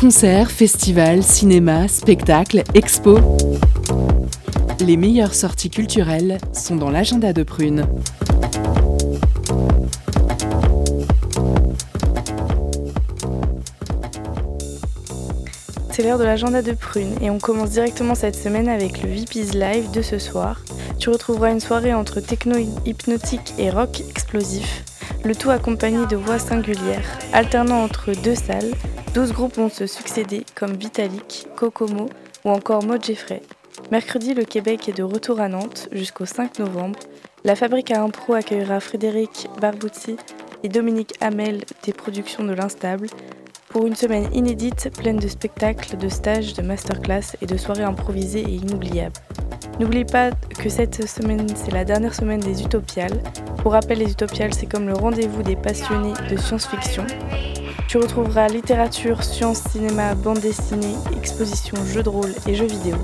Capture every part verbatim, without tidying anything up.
Concerts, festivals, cinéma, spectacles, expos. Les meilleures sorties culturelles sont dans l'agenda de Prune. C'est l'heure de l'agenda de Prune et on commence directement cette semaine avec le VIPeS Live de ce soir. Tu retrouveras une soirée entre techno hypnotique et rock explosif, le tout accompagné de voix singulières, alternant entre deux salles. douze groupes vont se succéder comme Vitalik, Kokomo ou encore Maude Jeffrey. Mercredi, le Québec est de retour à Nantes jusqu'au cinq novembre. La Fabrique à Impro accueillera Frédéric Barbuti et Dominique Hamel des productions de l'Instable pour une semaine inédite pleine de spectacles, de stages, de masterclass et de soirées improvisées et inoubliables. N'oublie pas que cette semaine, c'est la dernière semaine des Utopiales. Pour rappel, les Utopiales, c'est comme le rendez-vous des passionnés de science-fiction. Tu retrouveras littérature, sciences, cinéma, bande dessinée, exposition, jeux de rôle et jeux vidéo.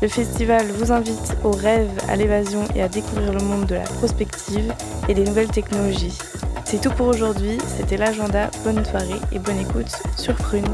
Le festival vous invite au rêve, à l'évasion et à découvrir le monde de la prospective et des nouvelles technologies. C'est tout pour aujourd'hui, c'était l'agenda, bonne soirée et bonne écoute sur Prune.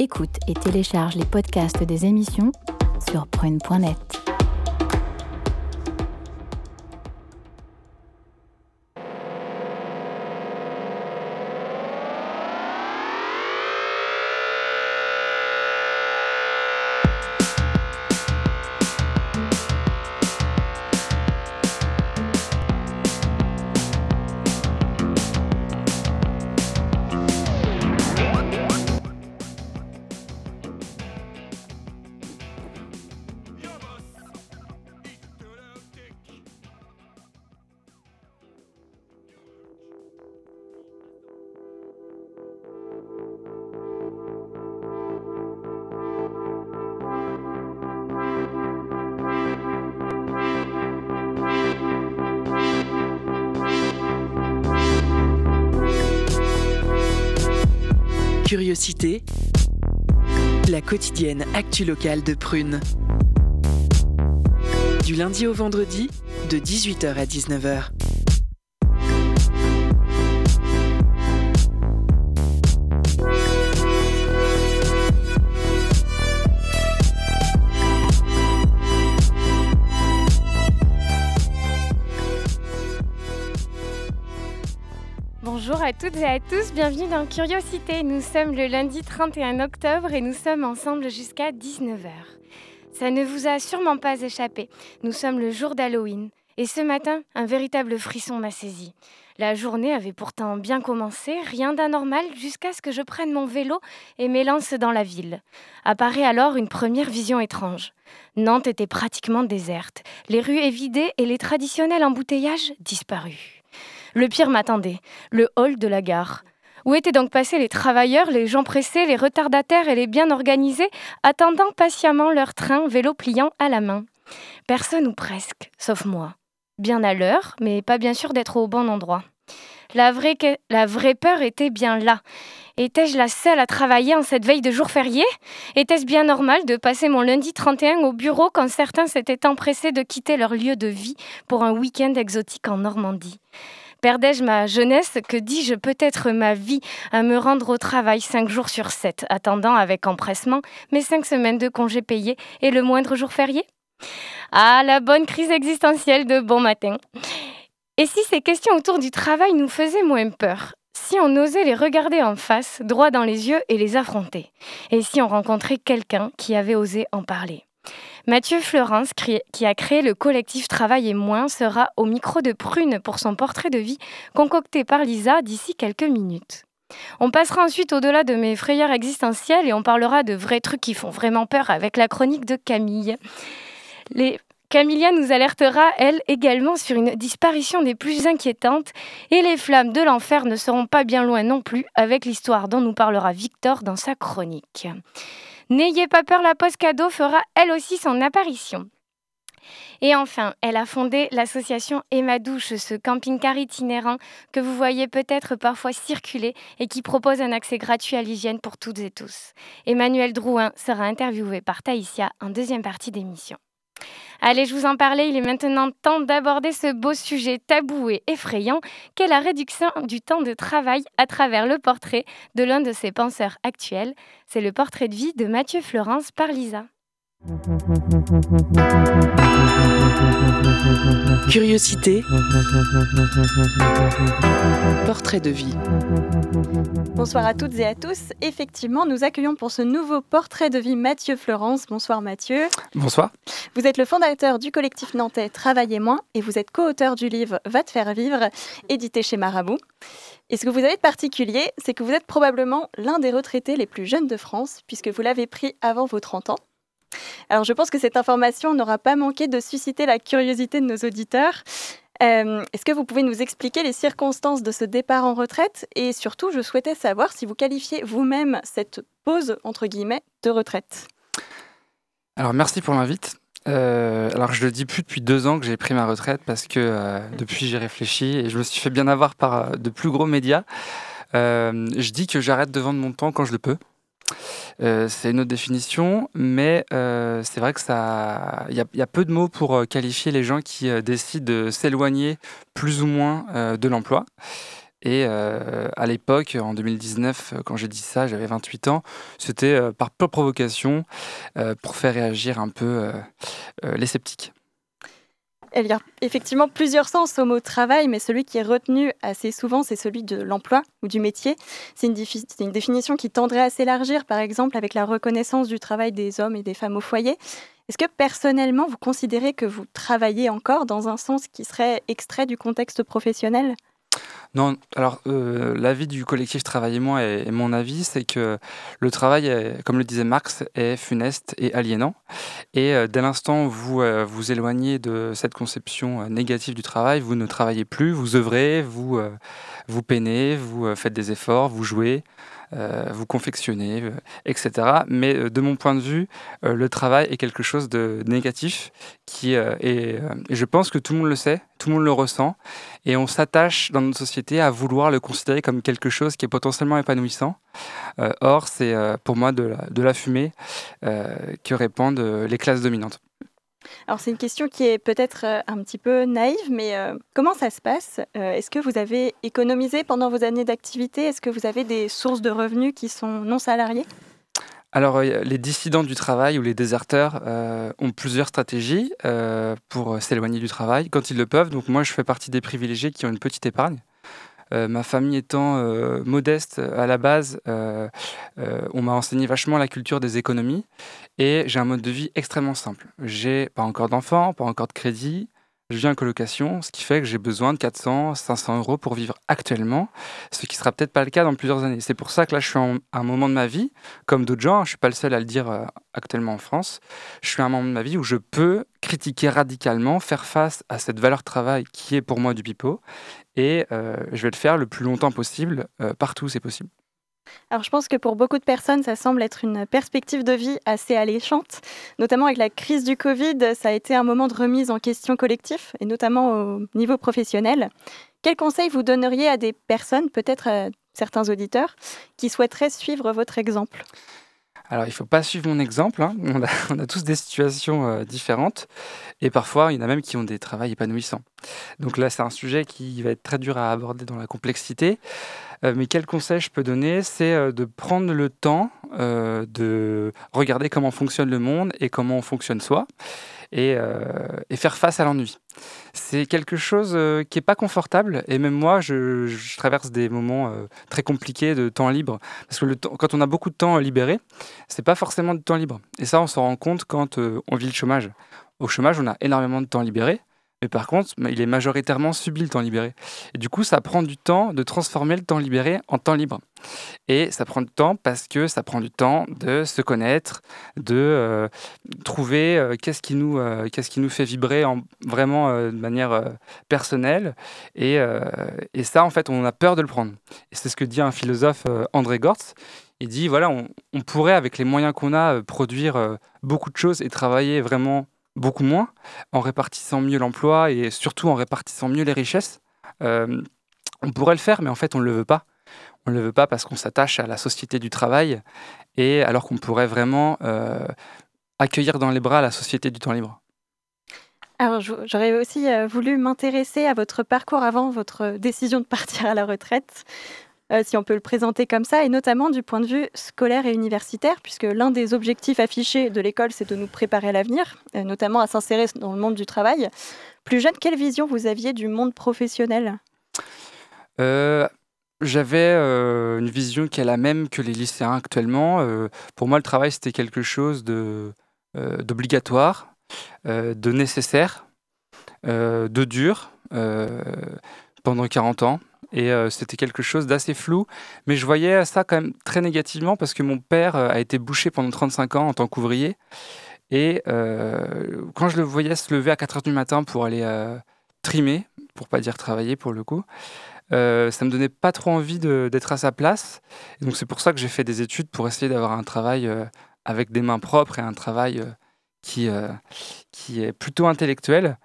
Écoute et télécharge les podcasts des émissions sur Prune point net. Curiosité, la quotidienne actu locale de Prune. Du lundi au vendredi, de dix-huit heures à dix-neuf heures. Bonjour à toutes et à tous, bienvenue dans Curiosité. Nous sommes le lundi trente et un octobre et nous sommes ensemble jusqu'à dix-neuf heures. Ça ne vous a sûrement pas échappé, nous sommes le jour d'Halloween. Et ce matin, un véritable frisson m'a saisi. La journée avait pourtant bien commencé, rien d'anormal, jusqu'à ce que je prenne mon vélo et m'élance dans la ville. Apparaît alors une première vision étrange. Nantes était pratiquement déserte, les rues évidées et les traditionnels embouteillages disparus. Le pire m'attendait, le hall de la gare. Où étaient donc passés les travailleurs, les gens pressés, les retardataires et les bien organisés, attendant patiemment leur train, vélo pliant à la main. Personne ou presque, sauf moi. Bien à l'heure, mais pas bien sûr d'être au bon endroit. La vraie, que... la vraie peur était bien là. Étais-je la seule à travailler en cette veille de jour férié ? Était-ce bien normal de passer mon lundi trente et un au bureau quand certains s'étaient empressés de quitter leur lieu de vie pour un week-end exotique en Normandie ? Perdais-je ma jeunesse, que dis-je, peut-être ma vie, à me rendre au travail cinq jours sur sept, attendant avec empressement mes cinq semaines de congés payés et le moindre jour férié ? Ah, la bonne crise existentielle de bon matin. Et si ces questions autour du travail nous faisaient moins peur ? Si on osait les regarder en face, droit dans les yeux, et les affronter ? Et si on rencontrait quelqu'un qui avait osé en parler ? Mathieu Florence, qui a créé le collectif Travaillez Moins, sera au micro de Prune pour son portrait de vie concocté par Lisa d'ici quelques minutes. On passera ensuite au-delà de mes frayeurs existentielles et on parlera de vrais trucs qui font vraiment peur avec la chronique de Camille. Les... Camilla nous alertera, elle, également sur une disparition des plus inquiétantes et les flammes de l'enfer ne seront pas bien loin non plus avec l'histoire dont nous parlera Victor dans sa chronique. N'ayez pas peur, la poste cadeau fera elle aussi son apparition. Et enfin, elle a fondé l'association Emmadouche, ce camping-car itinérant que vous voyez peut-être parfois circuler et qui propose un accès gratuit à l'hygiène pour toutes et tous. Emmanuel Drouin sera interviewé par Taïsia en deuxième partie d'émission. Allez, je vous en parlais, il est maintenant temps d'aborder ce beau sujet tabou et effrayant qu'est la réduction du temps de travail à travers le portrait de l'un de ses penseurs actuels. C'est le portrait de vie de Mathieu Florence par Lisa. Curiosité. Portrait de vie. Bonsoir à toutes et à tous. Effectivement, nous accueillons pour ce nouveau portrait de vie Mathieu Florence. Bonsoir Mathieu. Bonsoir. Vous êtes le fondateur du collectif nantais Travaillez Moins et vous êtes co-auteur du livre Va te faire vivre, édité chez Marabout. Et ce que vous avez de particulier, c'est que vous êtes probablement l'un des retraités les plus jeunes de France, puisque vous l'avez pris avant vos trente ans. Alors je pense que cette information n'aura pas manqué de susciter la curiosité de nos auditeurs. Euh, est-ce que vous pouvez nous expliquer les circonstances de ce départ en retraite ? Et surtout, je souhaitais savoir si vous qualifiez vous-même cette pause, entre guillemets, de retraite. Alors merci pour l'invite. Euh, alors je ne le dis plus depuis deux ans que j'ai pris ma retraite parce que euh, depuis j'ai réfléchi et je me suis fait bien avoir par de plus gros médias. Euh, je dis que j'arrête de vendre mon temps quand je le peux. Euh, c'est une autre définition, mais euh, c'est vrai que ça, il y, y a peu de mots pour euh, qualifier les gens qui euh, décident de s'éloigner plus ou moins euh, de l'emploi. Et euh, à l'époque, en deux mille dix-neuf, quand j'ai dit ça, j'avais vingt-huit ans, c'était euh, par pure provocation euh, pour faire réagir un peu euh, euh, les sceptiques. Il y a effectivement plusieurs sens au mot travail, mais celui qui est retenu assez souvent, c'est celui de l'emploi ou du métier. C'est une, défi- c'est une définition qui tendrait à s'élargir, par exemple, avec la reconnaissance du travail des hommes et des femmes au foyer. Est-ce que personnellement, vous considérez que vous travaillez encore dans un sens qui serait extrait du contexte professionnel ? Non, alors euh, l'avis du collectif Travaillez Moins et, et mon avis, c'est que le travail, est, comme le disait Marx, est funeste et aliénant. Et euh, dès l'instant où vous euh, vous éloignez de cette conception euh, négative du travail, vous ne travaillez plus, vous œuvrez, vous, euh, vous peinez, vous euh, faites des efforts, vous jouez, euh, vous confectionnez, euh, et cetera. Mais euh, de mon point de vue, euh, le travail est quelque chose de négatif qui euh, est, euh, et je pense que tout le monde le sait, tout le monde le ressent, et on s'attache dans notre société à vouloir le considérer comme quelque chose qui est potentiellement épanouissant. Euh, or, c'est euh, pour moi de la, de la fumée euh, que répandent euh, les classes dominantes. Alors, c'est une question qui est peut-être euh, un petit peu naïve, mais euh, comment ça se passe ? euh, Est-ce que vous avez économisé pendant vos années d'activité ? Est-ce que vous avez des sources de revenus qui sont non salariées ? Alors, les dissidents du travail ou les déserteurs euh, ont plusieurs stratégies euh, pour s'éloigner du travail quand ils le peuvent. Donc, moi, je fais partie des privilégiés qui ont une petite épargne. Euh, ma famille étant euh, modeste à la base, euh, euh, on m'a enseigné vachement la culture des économies et j'ai un mode de vie extrêmement simple. J'ai pas encore d'enfants, pas encore de crédit. Je viens en colocation, ce qui fait que j'ai besoin de quatre cents, cinq cents euros pour vivre actuellement, ce qui ne sera peut-être pas le cas dans plusieurs années. C'est pour ça que là, je suis en, à un moment de ma vie, comme d'autres gens, hein, je ne suis pas le seul à le dire euh, actuellement en France, je suis à un moment de ma vie où je peux critiquer radicalement, faire face à cette valeur travail qui est pour moi du pipeau, et euh, je vais le faire le plus longtemps possible, euh, partout où c'est possible. Alors je pense que pour beaucoup de personnes, ça semble être une perspective de vie assez alléchante, notamment avec la crise du Covid, ça a été un moment de remise en question collectif, et notamment au niveau professionnel. Quels conseils vous donneriez à des personnes, peut-être à certains auditeurs, qui souhaiteraient suivre votre exemple ? Alors, il ne faut pas suivre mon exemple, hein. on, a, on a tous des situations euh, différentes et parfois, il y en a même qui ont des travails épanouissants. Donc là, c'est un sujet qui va être très dur à aborder dans la complexité. Euh, mais quel conseil je peux donner, c'est euh, de prendre le temps euh, de regarder comment fonctionne le monde et comment on fonctionne soi et, euh, et faire face à l'ennui. C'est quelque chose euh, qui n'est pas confortable et même moi, je, je traverse des moments euh, très compliqués de temps libre parce que le temps, quand on a beaucoup de temps libéré, c'est pas forcément du temps libre. Et ça, on s'en rend compte quand euh, on vit le chômage. Au chômage, on a énormément de temps libéré, mais par contre, il est majoritairement subi le temps libéré. Et du coup, ça prend du temps de transformer le temps libéré en temps libre. Et ça prend du temps parce que ça prend du temps de se connaître, de euh, trouver euh, qu'est-ce qui nous, euh, qu'est-ce qui nous fait vibrer en, vraiment euh, de manière euh, personnelle. Et, euh, et ça, en fait, on a peur de le prendre. Et c'est ce que dit un philosophe, euh, André Gortz. Il dit, voilà, on, on pourrait, avec les moyens qu'on a, euh, produire euh, beaucoup de choses et travailler vraiment beaucoup moins, en répartissant mieux l'emploi et surtout en répartissant mieux les richesses. Euh, on pourrait le faire, mais en fait, on ne le veut pas. On ne le veut pas parce qu'on s'attache à la société du travail, et alors qu'on pourrait vraiment euh, accueillir dans les bras la société du temps libre. Alors, j'aurais aussi voulu m'intéresser à votre parcours avant votre décision de partir à la retraite. Euh, si on peut le présenter comme ça, et notamment du point de vue scolaire et universitaire, puisque l'un des objectifs affichés de l'école, c'est de nous préparer à l'avenir, euh, notamment à s'insérer dans le monde du travail. Plus jeune, quelle vision vous aviez du monde professionnel ? euh... J'avais euh, une vision qui est la même que les lycéens actuellement. Euh, pour moi, le travail, c'était quelque chose de, euh, d'obligatoire, euh, de nécessaire, euh, de dur, euh, pendant quarante ans. Et euh, c'était quelque chose d'assez flou, mais je voyais ça quand même très négativement parce que mon père a été boucher pendant trente-cinq ans en tant qu'ouvrier. Et euh, quand je le voyais se lever à quatre heures du matin pour aller euh, trimer, pour pas dire travailler pour le coup, euh, ça me donnait pas trop envie de, d'être à sa place. Et donc c'est pour ça que j'ai fait des études pour essayer d'avoir un travail euh, avec des mains propres et un travail... Euh, Qui, euh, qui est plutôt intellectuel.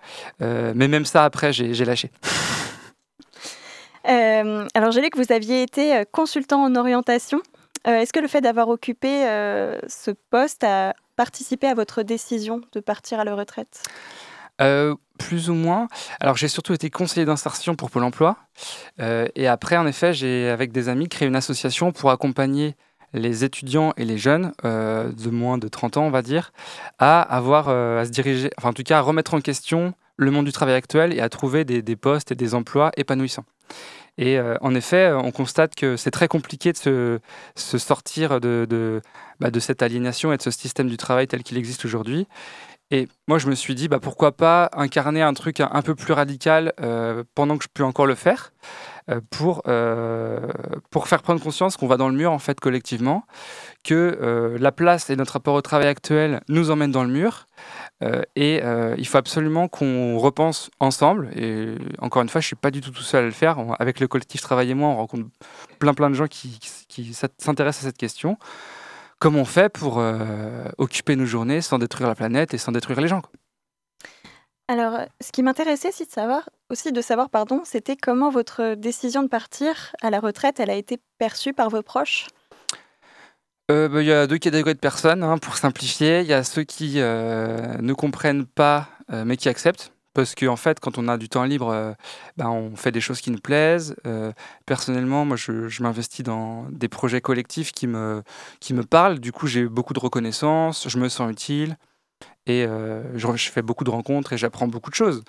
Euh, mais même ça, après, j'ai, j'ai lâché. Euh, alors, j'ai lu que vous aviez été consultant en orientation. Euh, est-ce que le fait d'avoir occupé euh, ce poste a participé à votre décision de partir à la retraite ? Euh, plus ou moins. Alors, j'ai surtout été conseiller d'insertion pour Pôle emploi. Euh, et après, en effet, j'ai, avec des amis, créé une association pour accompagner les étudiants et les jeunes euh, de moins de trente ans, on va dire, à avoir euh, à se diriger, enfin en tout cas à remettre en question le monde du travail actuel et à trouver des, des postes et des emplois épanouissants. Et euh, en effet, on constate que c'est très compliqué de se, se sortir de, de, bah, de cette aliénation et de ce système du travail tel qu'il existe aujourd'hui. Et moi, je me suis dit, bah, pourquoi pas incarner un truc un, un peu plus radical euh, pendant que je peux encore le faire, euh, pour, euh, pour faire prendre conscience qu'on va dans le mur, en fait, collectivement, que euh, la place et notre rapport au travail actuel nous emmènent dans le mur. Euh, et euh, il faut absolument qu'on repense ensemble. Et encore une fois, je ne suis pas du tout tout seul à le faire. On, avec le collectif Travaillez Moins, on rencontre plein, plein de gens qui, qui, qui s'intéressent à cette question. Comment on fait pour euh, occuper nos journées sans détruire la planète et sans détruire les gens, quoi. Alors, ce qui m'intéressait aussi de savoir, aussi de savoir pardon, c'était comment votre décision de partir à la retraite, elle a été perçue par vos proches ? Euh, bah, y a deux catégories de personnes, hein, pour simplifier. Il y a ceux qui euh, ne comprennent pas, euh, mais qui acceptent. Parce qu'en en fait, quand on a du temps libre, euh, ben, on fait des choses qui nous plaisent. Euh, personnellement, moi, je, je m'investis dans des projets collectifs qui me, qui me parlent. Du coup, j'ai beaucoup de reconnaissance, je me sens utile et euh, je, je fais beaucoup de rencontres et j'apprends beaucoup de choses.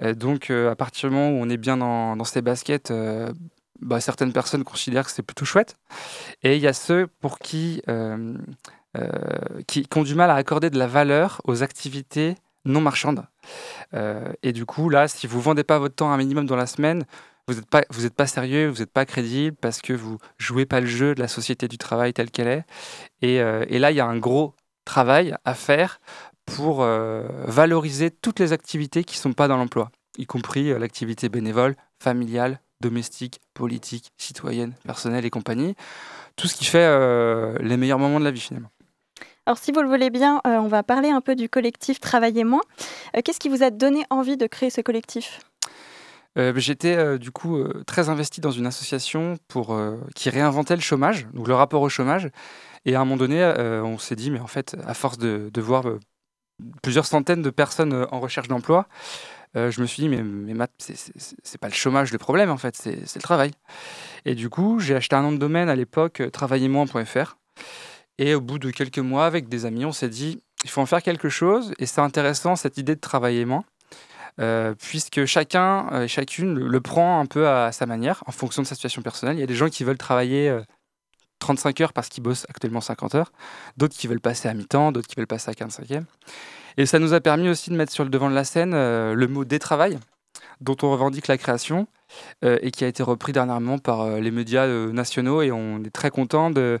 Euh, donc, euh, à partir du moment où on est bien dans, dans ses baskets, euh, bah, certaines personnes considèrent que c'est plutôt chouette. Et il y a ceux pour qui, euh, euh, qui, qui ont du mal à accorder de la valeur aux activités non marchandes. Euh, et du coup, là, si vous ne vendez pas votre temps un minimum dans la semaine, vous n'êtes pas, vous n'êtes pas sérieux, vous n'êtes pas crédible parce que vous ne jouez pas le jeu de la société du travail telle qu'elle est. Et, euh, et là, il y a un gros travail à faire pour euh, valoriser toutes les activités qui ne sont pas dans l'emploi, y compris euh, l'activité bénévole, familiale, domestique, politique, citoyenne, personnelle et compagnie. Tout ce qui fait euh, les meilleurs moments de la vie, finalement. Alors, si vous le voulez bien, euh, on va parler un peu du collectif Travaillez Moins. Euh, qu'est-ce qui vous a donné envie de créer ce collectif ? Euh, j'étais euh, du coup euh, très investi dans une association pour, euh, qui réinventait le chômage, donc le rapport au chômage. Et à un moment donné, euh, on s'est dit, mais en fait, à force de, de voir euh, plusieurs centaines de personnes euh, en recherche d'emploi, euh, je me suis dit, mais, mais Matt, c'est, c'est, c'est pas le chômage le problème, en fait, c'est, c'est le travail. Et du coup, j'ai acheté un nom de domaine à l'époque, travaillez moins point f r. Et au bout de quelques mois, avec des amis, on s'est dit, il faut en faire quelque chose. Et c'est intéressant, cette idée de travailler moins. Euh, puisque chacun et euh, chacune le, le prend un peu à, à sa manière, en fonction de sa situation personnelle. Il y a des gens qui veulent travailler euh, trente-cinq heures parce qu'ils bossent actuellement cinquante heures, d'autres qui veulent passer à mi-temps, d'autres qui veulent passer à quinze cinquième. Et ça nous a permis aussi de mettre sur le devant de la scène euh, le mot « détravail », dont on revendique la création, euh, et qui a été repris dernièrement par euh, les médias euh, nationaux. Et on est très content de,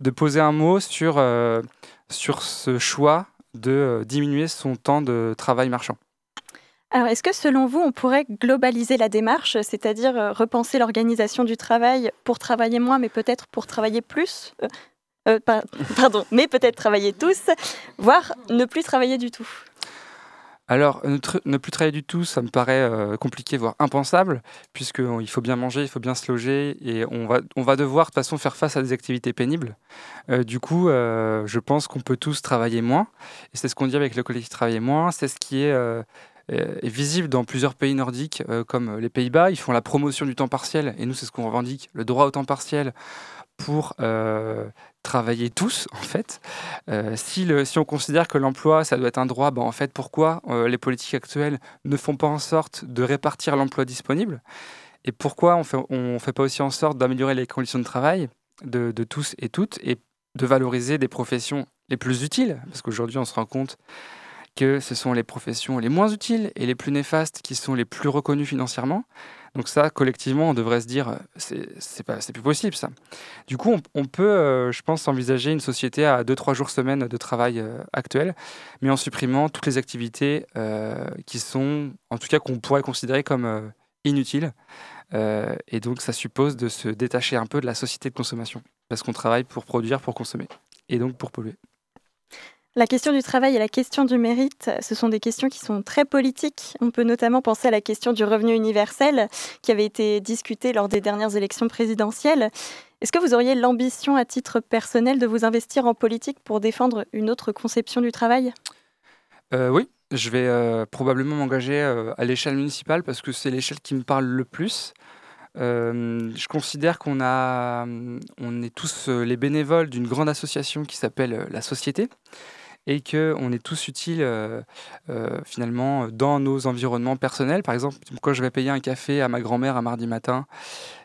de poser un mot sur, euh, sur ce choix de euh, diminuer son temps de travail marchand. Alors, est-ce que selon vous, on pourrait globaliser la démarche, c'est-à-dire euh, repenser l'organisation du travail pour travailler moins, mais peut-être pour travailler plus euh, euh, par- Pardon, mais peut-être travailler tous, voire ne plus travailler du tout. Alors, ne, tr- ne plus travailler du tout, ça me paraît euh, compliqué, voire impensable, puisqu'il faut bien manger, il faut bien se loger, et on va, on va devoir de toute façon faire face à des activités pénibles. Euh, du coup, euh, je pense qu'on peut tous travailler moins, et c'est ce qu'on dit avec le collectif Travailler Moins, c'est ce qui est... Euh, est visible dans plusieurs pays nordiques euh, comme les Pays-Bas. Ils font la promotion du temps partiel et nous, c'est ce qu'on revendique, le droit au temps partiel pour euh, travailler tous, en fait. Euh, si, le, si on considère que l'emploi, ça doit être un droit, ben, en fait, pourquoi euh, les politiques actuelles ne font pas en sorte de répartir l'emploi disponible ? Et pourquoi on fait, on fait pas aussi en sorte d'améliorer les conditions de travail de, de tous et toutes et de valoriser des professions les plus utiles ? Parce qu'aujourd'hui, on se rend compte que ce sont les professions les moins utiles et les plus néfastes qui sont les plus reconnues financièrement. Donc ça, collectivement, on devrait se dire, c'est, c'est, pas, c'est plus possible, ça. Du coup, on, on peut, euh, je pense, envisager une société à deux à trois jours semaine de travail euh, actuel, mais en supprimant toutes les activités euh, qui sont, en tout cas, qu'on pourrait considérer comme euh, inutiles. Euh, et donc, ça suppose de se détacher un peu de la société de consommation, parce qu'on travaille pour produire, pour consommer, et donc pour polluer. La question du travail et la question du mérite, ce sont des questions qui sont très politiques. On peut notamment penser à la question du revenu universel qui avait été discutée lors des dernières élections présidentielles. Est-ce que vous auriez l'ambition à titre personnel de vous investir en politique pour défendre une autre conception du travail ? euh, Oui, je vais euh, probablement m'engager euh, à l'échelle municipale parce que c'est l'échelle qui me parle le plus. Euh, je considère qu'on a, on est tous les bénévoles d'une grande association qui s'appelle La Société et qu'on est tous utiles euh, euh, finalement dans nos environnements personnels. Par exemple, quand je vais payer un café à ma grand-mère un mardi matin,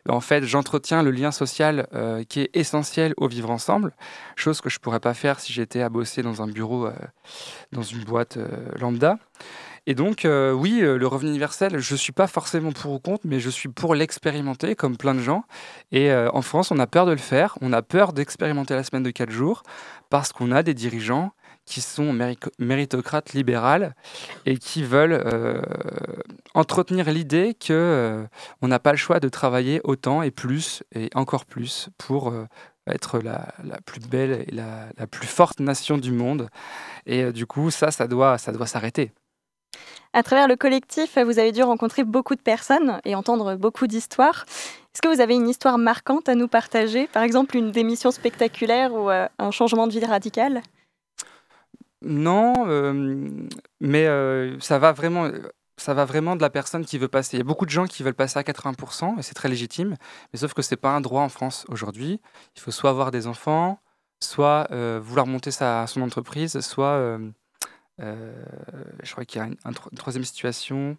en fait, j'entretiens le lien social euh, qui est essentiel au vivre ensemble, chose que je ne pourrais pas faire si j'étais à bosser dans un bureau, euh, dans une boîte euh, lambda. Et donc, euh, oui, euh, le revenu universel, je ne suis pas forcément pour ou contre, mais je suis pour l'expérimenter, comme plein de gens. Et euh, en France, on a peur de le faire, on a peur d'expérimenter la semaine de quatre jours, parce qu'on a des dirigeants qui sont méri- méritocrates libérales et qui veulent euh, entretenir l'idée qu'on euh, n'a pas le choix de travailler autant et plus, et encore plus, pour... Euh, être la, la plus belle et la, la plus forte nation du monde. Et euh, du coup, ça, ça doit, ça doit s'arrêter. À travers le collectif, vous avez dû rencontrer beaucoup de personnes et entendre beaucoup d'histoires. Est-ce que vous avez une histoire marquante à nous partager ? Par exemple, une démission spectaculaire ou euh, un changement de vie radical ? Non, euh, mais euh, ça va vraiment... Ça va vraiment de la personne qui veut passer. Il y a beaucoup de gens qui veulent passer à quatre-vingts pour cent, et c'est très légitime, mais sauf que ce n'est pas un droit en France aujourd'hui. Il faut soit avoir des enfants, soit euh, vouloir monter sa, son entreprise, soit... Euh, euh, je crois qu'il y a une, une troisième situation...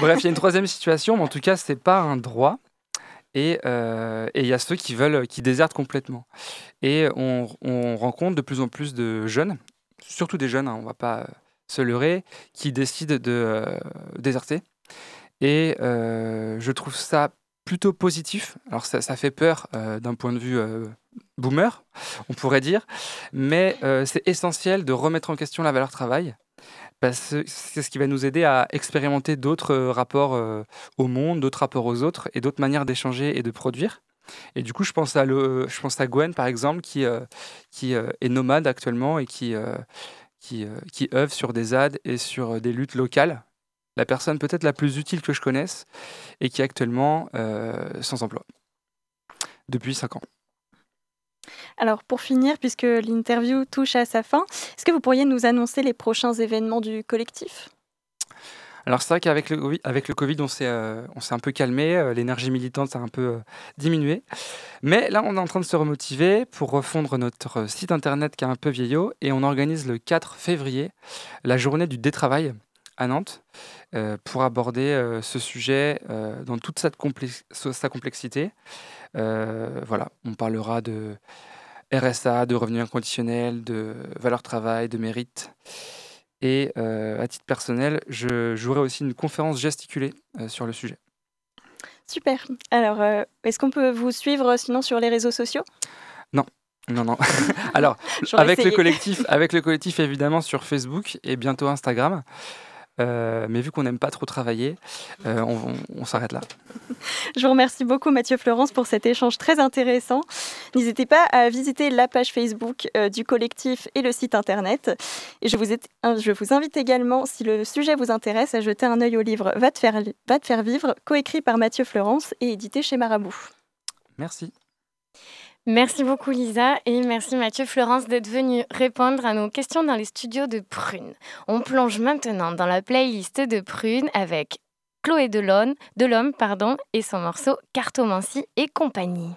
Bref, il y a une troisième situation, mais en tout cas, c'est pas un droit. Et il euh, y a ceux qui veulent, qui désertent complètement. Et on, on rencontre de plus en plus de jeunes, surtout des jeunes, hein, on ne va pas se leurrer, qui décident de euh, déserter. Et euh, je trouve ça plutôt positif. Alors ça, ça fait peur euh, d'un point de vue euh, boomer, on pourrait dire, mais euh, c'est essentiel de remettre en question la valeur travail. Parce que c'est ce qui va nous aider à expérimenter d'autres euh, rapports euh, au monde, d'autres rapports aux autres et d'autres manières d'échanger et de produire. Et du coup, je pense à, le, je pense à Gwen, par exemple, qui, euh, qui euh, est nomade actuellement et qui, euh, qui, euh, qui œuvre sur des A D et sur des luttes locales. La personne peut-être la plus utile que je connaisse et qui est actuellement euh, sans emploi depuis cinq ans. Alors, pour finir, puisque l'interview touche à sa fin, est-ce que vous pourriez nous annoncer les prochains événements du collectif ? Alors, c'est vrai qu'avec le, avec le Covid, on s'est, euh, on s'est un peu calmé, euh, l'énergie militante a un peu euh, diminué. Mais là, on est en train de se remotiver pour refondre notre site internet qui est un peu vieillot et on organise le quatre février la journée du détravail à Nantes euh, pour aborder euh, ce sujet euh, dans toute sa, complex- sa complexité. Euh, voilà, on parlera de R S A, de revenus inconditionnels, de valeur travail, de mérite. Et euh, à titre personnel, je jouerai aussi une conférence gesticulée euh, sur le sujet. Super. Alors, euh, est-ce qu'on peut vous suivre sinon sur les réseaux sociaux ? Non. Non, non. Alors, avec le, collectif, avec le collectif, évidemment, sur Facebook et bientôt Instagram. Euh, mais vu qu'on n'aime pas trop travailler, euh, on, on, on s'arrête là. Je vous remercie beaucoup Mathieu Florence pour cet échange très intéressant. N'hésitez pas à visiter la page Facebook euh, du collectif et le site internet. Et je vous, ai, je vous invite également, si le sujet vous intéresse, à jeter un œil au livre Va te faire, Va te faire vivre, coécrit par Mathieu Florence et édité chez Marabout. Merci. Merci beaucoup Lisa et merci Mathieu Florence d'être venu répondre à nos questions dans les studios de Prune. On plonge maintenant dans la playlist de Prune avec Chloé Delhomme, Delhomme pardon, et son morceau Cartomancie et compagnie.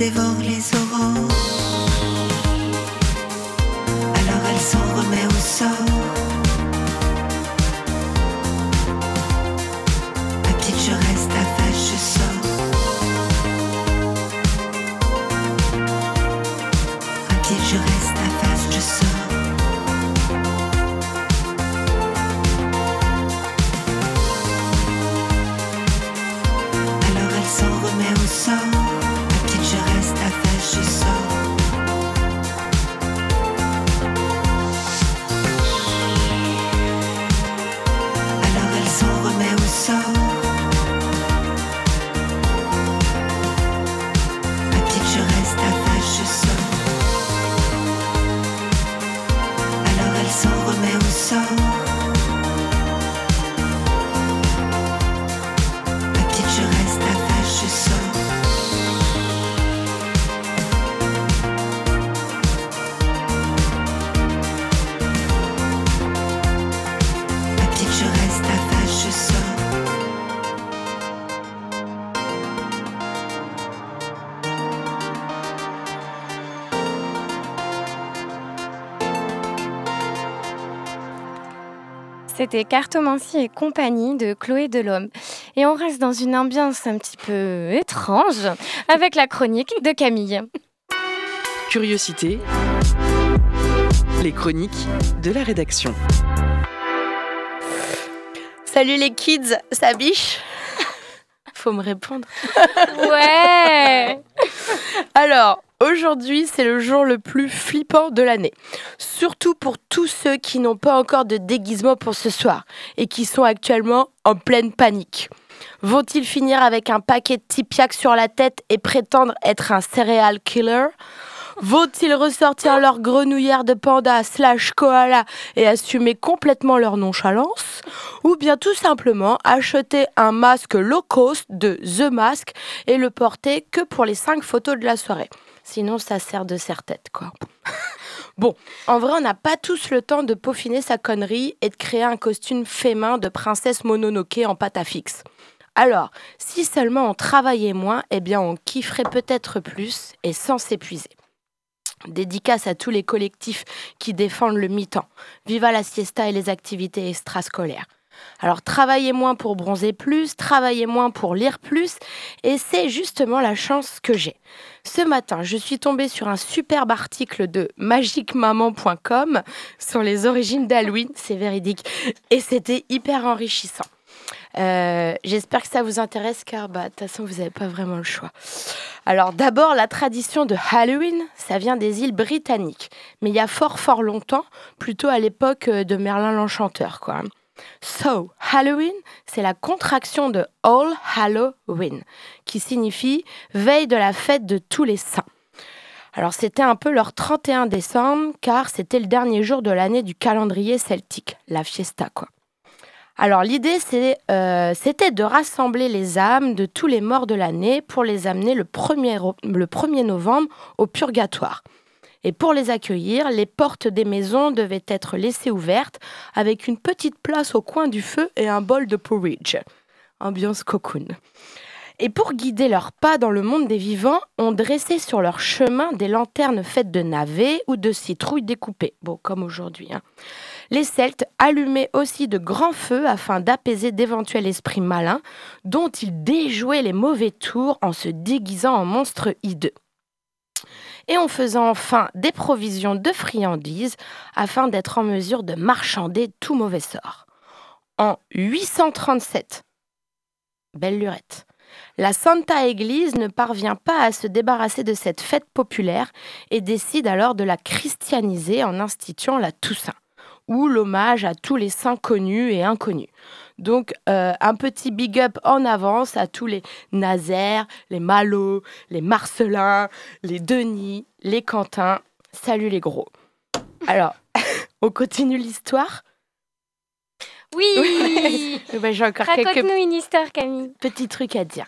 Dévore les aurores. Alors elle s'en remet au sort. Ma petite, je reste aveugle, je sors. Ma petite, je reste aveugle, je sors. C'était Cartomancie et compagnie de Chloé Delhomme. Et on reste dans une ambiance un petit peu étrange avec la chronique de Camille. Curiosité, les chroniques de la rédaction. Salut les kids, ça biche ? Faut me répondre. Ouais. Alors, aujourd'hui, c'est le jour le plus flippant de l'année. Surtout pour tous ceux qui n'ont pas encore de déguisement pour ce soir et qui sont actuellement en pleine panique. Vont-ils finir avec un paquet de tipiac sur la tête et prétendre être un serial killer ? Vont-ils ressortir leur grenouillère de panda slash koala et assumer complètement leur nonchalance ? Ou bien tout simplement acheter un masque low cost de The Mask et le porter que pour les cinq photos de la soirée ? Sinon, ça sert de serre-tête, quoi. Bon, en vrai, on n'a pas tous le temps de peaufiner sa connerie et de créer un costume fait main de princesse Mononoke en pâte à fixe. Alors, si seulement on travaillait moins, eh bien on kifferait peut-être plus et sans s'épuiser. Dédicace à tous les collectifs qui défendent le mi-temps. Viva la siesta et les activités extrascolaires. Alors, travaillez moins pour bronzer plus, travaillez moins pour lire plus, et c'est justement la chance que j'ai. Ce matin, je suis tombée sur un superbe article de magique maman point com sur les origines d'Halloween, c'est véridique, et c'était hyper enrichissant. Euh, j'espère que ça vous intéresse car bah, de toute façon vous n'avez pas vraiment le choix. Alors d'abord, la tradition de Halloween, ça vient des îles britanniques, mais il y a fort fort longtemps, plutôt à l'époque de Merlin l'Enchanteur, quoi. So, Halloween, c'est la contraction de All Halloween, qui signifie veille de la fête de tous les saints. Alors c'était un peu leur trente et un décembre, car c'était le dernier jour de l'année du calendrier celtique, la fiesta, quoi. Alors l'idée, c'est, euh, c'était de rassembler les âmes de tous les morts de l'année pour les amener le premier novembre au purgatoire. Et pour les accueillir, les portes des maisons devaient être laissées ouvertes avec une petite place au coin du feu et un bol de porridge. Ambiance cocoon. Et pour guider leurs pas dans le monde des vivants, on dressait sur leur chemin des lanternes faites de navets ou de citrouilles découpées. Bon, comme aujourd'hui, hein. Les Celtes allumaient aussi de grands feux afin d'apaiser d'éventuels esprits malins, dont ils déjouaient les mauvais tours en se déguisant en monstres hideux. Et en faisant enfin des provisions de friandises afin d'être en mesure de marchander tout mauvais sort. En huit cent trente-sept, belle lurette, la Santa Église ne parvient pas à se débarrasser de cette fête populaire et décide alors de la christianiser en instituant la Toussaint, ou l'hommage à tous les saints connus et inconnus. Donc, euh, un petit big up en avance à tous les Nazaires, les Malot, les Marcelins, les Denis, les Quentin. Salut les gros. Alors, on continue l'histoire ? Oui, oui. Ben, j'ai encore raconte-nous quelques... une histoire, Camille. Petit truc à dire.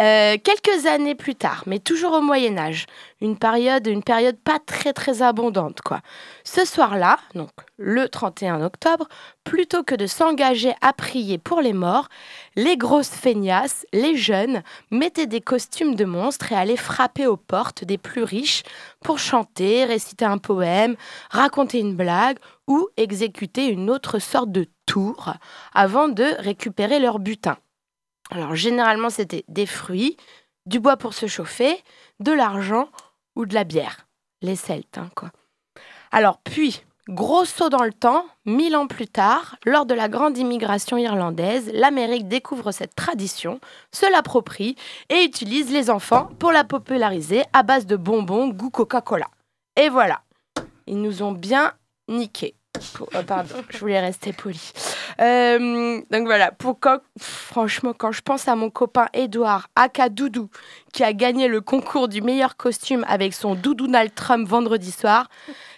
Euh, quelques années plus tard, mais toujours au Moyen-Âge, une période, une période pas très très abondante, quoi. Ce soir-là, donc le trente et un octobre, plutôt que de s'engager à prier pour les morts, les grosses feignasses, les jeunes, mettaient des costumes de monstres et allaient frapper aux portes des plus riches pour chanter, réciter un poème, raconter une blague ou exécuter une autre sorte de tour avant de récupérer leur butin. Alors généralement, c'était des fruits, du bois pour se chauffer, de l'argent ou de la bière. Les Celtes, hein, quoi. Alors puis, gros saut dans le temps, mille ans plus tard, lors de la grande immigration irlandaise, l'Amérique découvre cette tradition, se l'approprie et utilise les enfants pour la populariser à base de bonbons goût Coca-Cola. Et voilà, ils nous ont bien niqués. Pour, oh pardon, je voulais rester polie. Euh, donc voilà, pour quand, franchement, quand je pense à mon copain Edouard, aka Doudou, qui a gagné le concours du meilleur costume avec son Doudounald Trump vendredi soir,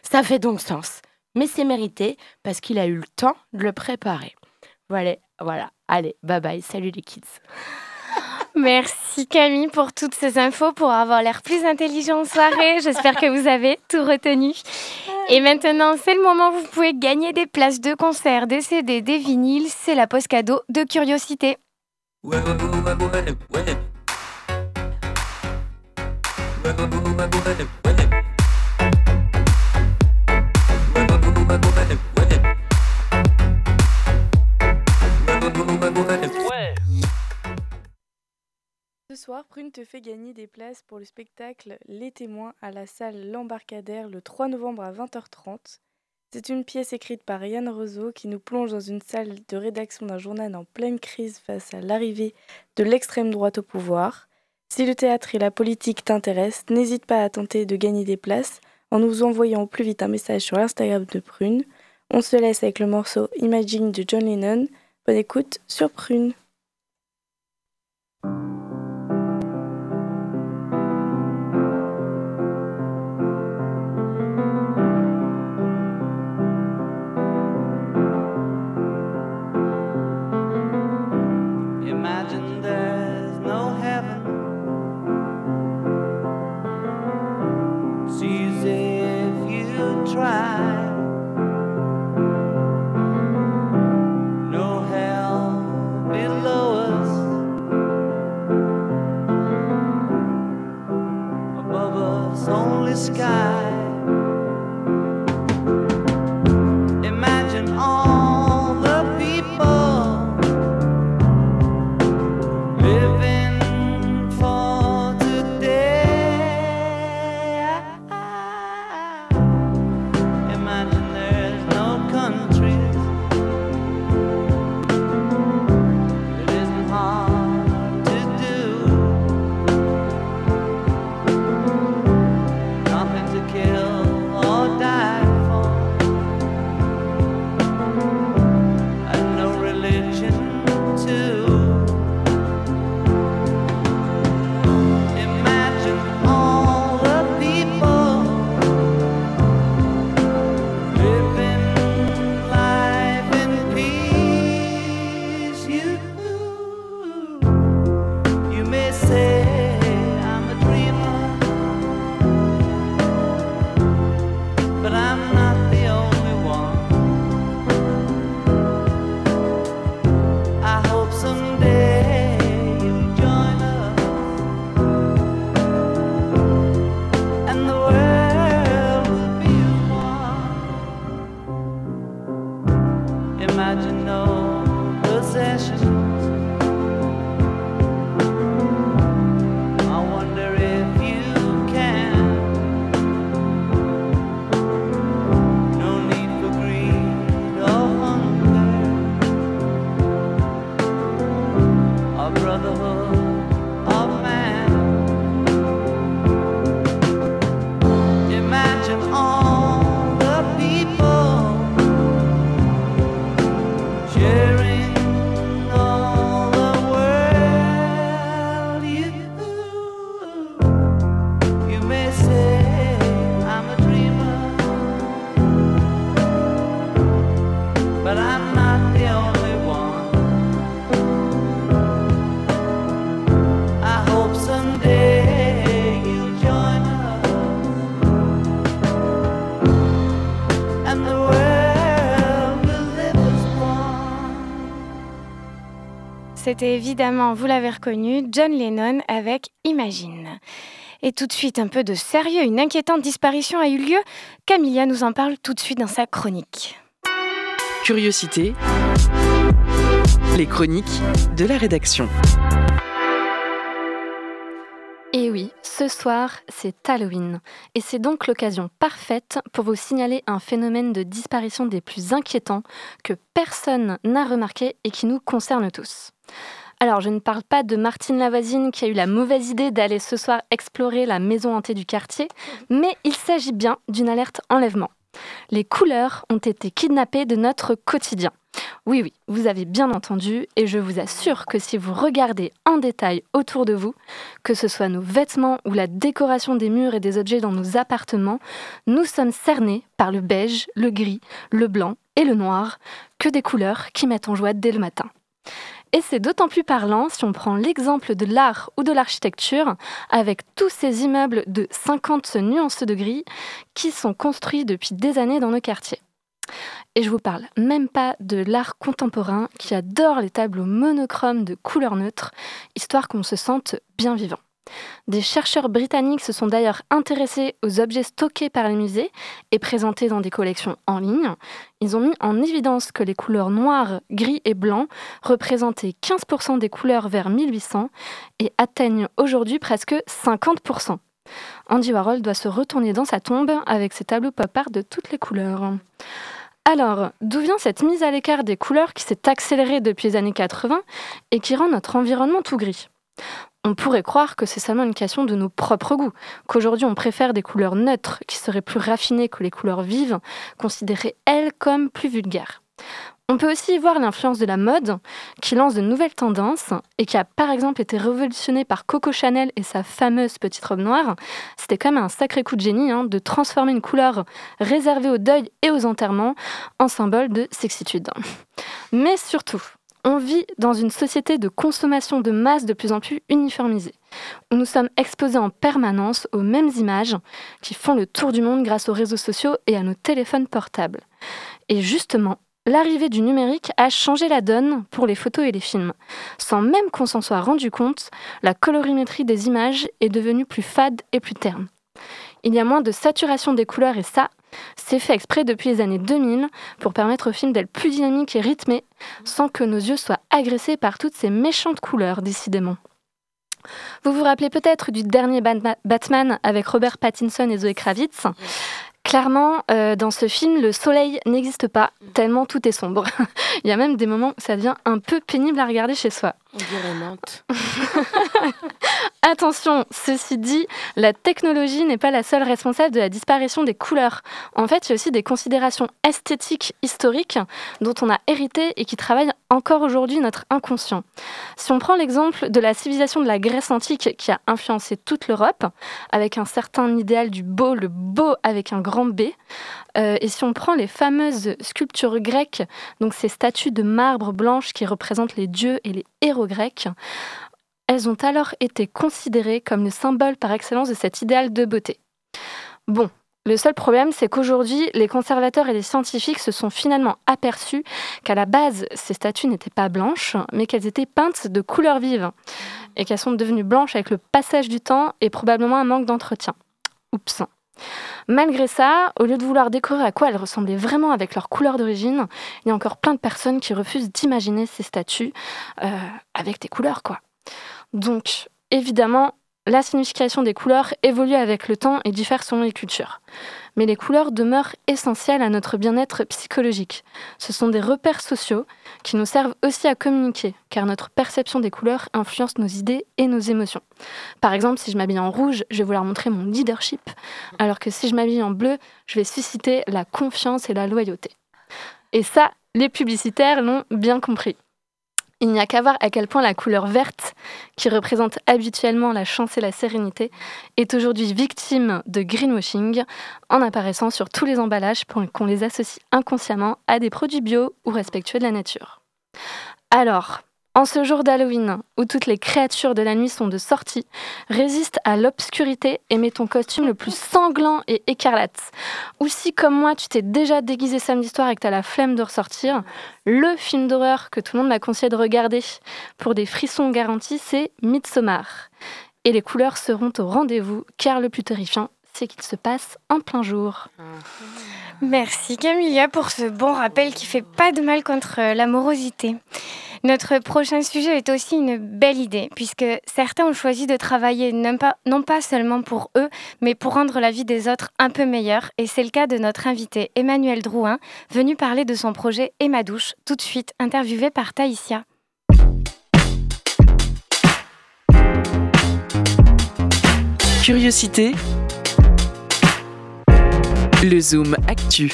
ça fait donc sens. Mais c'est mérité parce qu'il a eu le temps de le préparer. Voilà, voilà. Allez, bye bye, salut les kids. Merci Camille pour toutes ces infos, pour avoir l'air plus intelligent en soirée. J'espère que vous avez tout retenu. Et maintenant, c'est le moment où vous pouvez gagner des places de concert, des C D, des vinyles. C'est la pause cadeau de Curiosité. Prune te fait gagner des places pour le spectacle Les Témoins à la salle L'Embarcadère le trois novembre à vingt heures trente. C'est une pièce écrite par Yann Roseau qui nous plonge dans une salle de rédaction d'un journal en pleine crise face à l'arrivée de l'extrême droite au pouvoir. Si le théâtre et la politique t'intéressent, n'hésite pas à tenter de gagner des places en nous envoyant au plus vite un message sur Instagram de Prune. On se laisse avec le morceau Imagine de John Lennon. Bonne écoute sur Prune. C'était évidemment, vous l'avez reconnu, John Lennon avec Imagine. Et tout de suite, un peu de sérieux, une inquiétante disparition a eu lieu. Camille nous en parle tout de suite dans sa chronique. Curiosité, les chroniques de la rédaction. Et oui, ce soir, c'est Halloween. Et c'est donc l'occasion parfaite pour vous signaler un phénomène de disparition des plus inquiétants que personne n'a remarqué et qui nous concerne tous. Alors, je ne parle pas de Martine la voisine qui a eu la mauvaise idée d'aller ce soir explorer la maison hantée du quartier, mais il s'agit bien d'une alerte enlèvement. Les couleurs ont été kidnappées de notre quotidien. Oui, oui, vous avez bien entendu, et je vous assure que si vous regardez en détail autour de vous, que ce soit nos vêtements ou la décoration des murs et des objets dans nos appartements, nous sommes cernés par le beige, le gris, le blanc et le noir, que des couleurs qui mettent en joie dès le matin. Et c'est d'autant plus parlant si on prend l'exemple de l'art ou de l'architecture, avec tous ces immeubles de cinquante nuances de gris qui sont construits depuis des années dans nos quartiers. Et je vous parle même pas de l'art contemporain qui adore les tableaux monochromes de couleurs neutres, histoire qu'on se sente bien vivant. Des chercheurs britanniques se sont d'ailleurs intéressés aux objets stockés par les musées et présentés dans des collections en ligne. Ils ont mis en évidence que les couleurs noir, gris et blanc représentaient quinze pour cent des couleurs vers mille huit cents et atteignent aujourd'hui presque cinquante pour cent. Andy Warhol doit se retourner dans sa tombe avec ses tableaux pop-art de toutes les couleurs. Alors, d'où vient cette mise à l'écart des couleurs qui s'est accélérée depuis les années quatre-vingts et qui rend notre environnement tout gris ? On pourrait croire que c'est seulement une question de nos propres goûts, qu'aujourd'hui on préfère des couleurs neutres qui seraient plus raffinées que les couleurs vives, considérées elles comme plus vulgaires. On peut aussi y voir l'influence de la mode, qui lance de nouvelles tendances et qui a par exemple été révolutionnée par Coco Chanel et sa fameuse petite robe noire. C'était quand même un sacré coup de génie hein, de transformer une couleur réservée au deuil et aux enterrements en symbole de sexitude. Mais surtout, on vit dans une société de consommation de masse de plus en plus uniformisée, où nous sommes exposés en permanence aux mêmes images qui font le tour du monde grâce aux réseaux sociaux et à nos téléphones portables. Et justement, l'arrivée du numérique a changé la donne pour les photos et les films. Sans même qu'on s'en soit rendu compte, la colorimétrie des images est devenue plus fade et plus terne. Il y a moins de saturation des couleurs et ça, c'est fait exprès depuis les années deux mille pour permettre au film d'être plus dynamique et rythmé sans que nos yeux soient agressés par toutes ces méchantes couleurs, décidément. Vous vous rappelez peut-être du dernier Batman avec Robert Pattinson et Zoé Kravitz. Clairement, euh, dans ce film, le soleil n'existe pas, tellement tout est sombre. Il y a même des moments où ça devient un peu pénible à regarder chez soi. On dirait Nantes. Attention, ceci dit, la technologie n'est pas la seule responsable de la disparition des couleurs. En fait, il y a aussi des considérations esthétiques historiques dont on a hérité et qui travaillent encore aujourd'hui notre inconscient. Si on prend l'exemple de la civilisation de la Grèce antique qui a influencé toute l'Europe, avec un certain idéal du beau, le beau avec un grand B, euh, et si on prend les fameuses sculptures grecques, donc ces statues de marbre blanche qui représentent les dieux et les héros grecs, elles ont alors été considérées comme le symbole par excellence de cet idéal de beauté. Bon, le seul problème, c'est qu'aujourd'hui, les conservateurs et les scientifiques se sont finalement aperçus qu'à la base, ces statues n'étaient pas blanches, mais qu'elles étaient peintes de couleurs vives, et qu'elles sont devenues blanches avec le passage du temps et probablement un manque d'entretien. Oups. Malgré ça, au lieu de vouloir découvrir à quoi elles ressemblaient vraiment avec leur couleur d'origine, il y a encore plein de personnes qui refusent d'imaginer ces statues euh, avec des couleurs, quoi. Donc, évidemment, la signification des couleurs évolue avec le temps et diffère selon les cultures. Mais les couleurs demeurent essentielles à notre bien-être psychologique. Ce sont des repères sociaux qui nous servent aussi à communiquer, car notre perception des couleurs influence nos idées et nos émotions. Par exemple, si je m'habille en rouge, je vais vouloir montrer mon leadership, alors que si je m'habille en bleu, je vais susciter la confiance et la loyauté. Et ça, les publicitaires l'ont bien compris. Il n'y a qu'à voir à quel point la couleur verte, qui représente habituellement la chance et la sérénité, est aujourd'hui victime de greenwashing en apparaissant sur tous les emballages pour qu'on les associe inconsciemment à des produits bio ou respectueux de la nature. Alors, en ce jour d'Halloween, où toutes les créatures de la nuit sont de sortie, résiste à l'obscurité et mets ton costume le plus sanglant et écarlate. Ou si, comme moi, tu t'es déjà déguisé samedi soir et que t'as la flemme de ressortir, le film d'horreur que tout le monde m'a conseillé de regarder pour des frissons garantis, c'est Midsommar. Et les couleurs seront au rendez-vous, car le plus terrifiant, c'est qu'il se passe en plein jour. Merci Camilla pour ce bon rappel qui fait pas de mal contre l'amorosité. Notre prochain sujet est aussi une belle idée, puisque certains ont choisi de travailler non pas, non pas seulement pour eux, mais pour rendre la vie des autres un peu meilleure. Et c'est le cas de notre invité Emmanuel Drouin, venu parler de son projet Emmadouche, tout de suite interviewé par Taïsia. Curiosité, le Zoom Actu.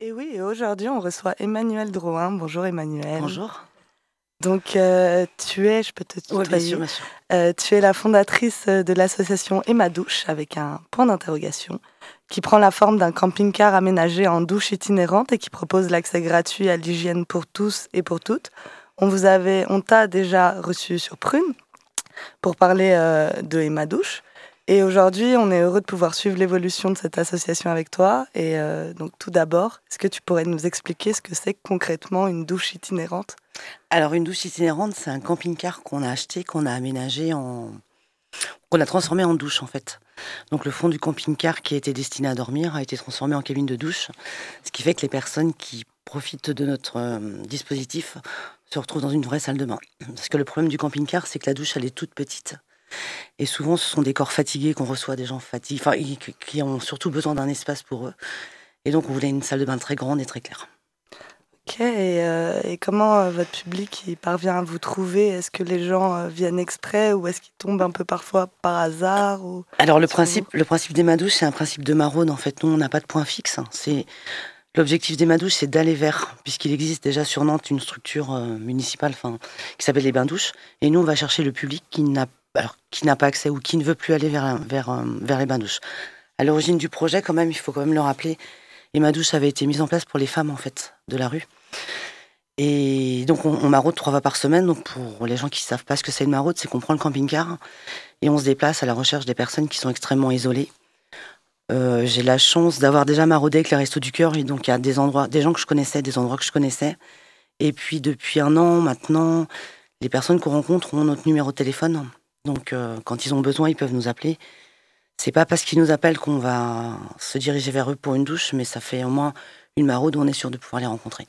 Et oui, et aujourd'hui, on reçoit Emmanuel Drouin. Bonjour Emmanuel. Bonjour. Donc, euh, tu es, je peux te tutoyer. Oui, bien sûr, bien sûr. Euh, tu es la fondatrice de l'association Emmadouche, avec un point d'interrogation, qui prend la forme d'un camping-car aménagé en douche itinérante et qui propose l'accès gratuit à l'hygiène pour tous et pour toutes. On vous avait, on t'a déjà reçu sur Prune pour parler euh, de Emmadouche. Et aujourd'hui, on est heureux de pouvoir suivre l'évolution de cette association avec toi. Et euh, donc tout d'abord, est-ce que tu pourrais nous expliquer ce que c'est concrètement une douche itinérante ? Alors, une douche itinérante, c'est un camping-car qu'on a acheté, qu'on a aménagé en... qu'on a transformé en douche, en fait. Donc, le fond du camping-car qui était destiné à dormir a été transformé en cabine de douche, ce qui fait que les personnes qui profitent de notre euh, dispositif se retrouvent dans une vraie salle de bain. Parce que le problème du camping-car, c'est que la douche, elle est toute petite. Et souvent, ce sont des corps fatigués qu'on reçoit, des gens fatigués, enfin, qui ont surtout besoin d'un espace pour eux. Et donc, on voulait une salle de bain très grande et très claire. Ok, et, euh, et comment euh, votre public il parvient à vous trouver? Est-ce que les gens euh, viennent exprès ou est-ce qu'ils tombent un peu parfois par hasard ou... Alors, le principe, le principe d'Emmadouche, c'est un principe de maraude. En fait, nous, on n'a pas de point fixe. C'est... L'objectif d'Emmadouche, c'est d'aller vers, puisqu'il existe déjà sur Nantes une structure euh, municipale enfin, qui s'appelle les bains-douches. Et nous, on va chercher le public qui n'a pas... Alors, qui n'a pas accès ou qui ne veut plus aller vers, vers, vers les bains-douches. À l'origine du projet, quand même, il faut quand même le rappeler, Emmadouche avait été mise en place pour les femmes, en fait, de la rue. Et donc, on, on maraude trois fois par semaine. Donc, pour les gens qui ne savent pas ce que c'est une maraude, c'est qu'on prend le camping-car et on se déplace à la recherche des personnes qui sont extrêmement isolées. Euh, j'ai la chance d'avoir déjà maraudé avec les Restos du cœur. Et donc, il y a des endroits, des gens que je connaissais, des endroits que je connaissais. Et puis, depuis un an, maintenant, les personnes qu'on rencontre ont notre numéro de téléphone. Donc, euh, quand ils ont besoin, ils peuvent nous appeler. C'est pas parce qu'ils nous appellent qu'on va se diriger vers eux pour une douche, mais ça fait au moins une maraude où on est sûr de pouvoir les rencontrer.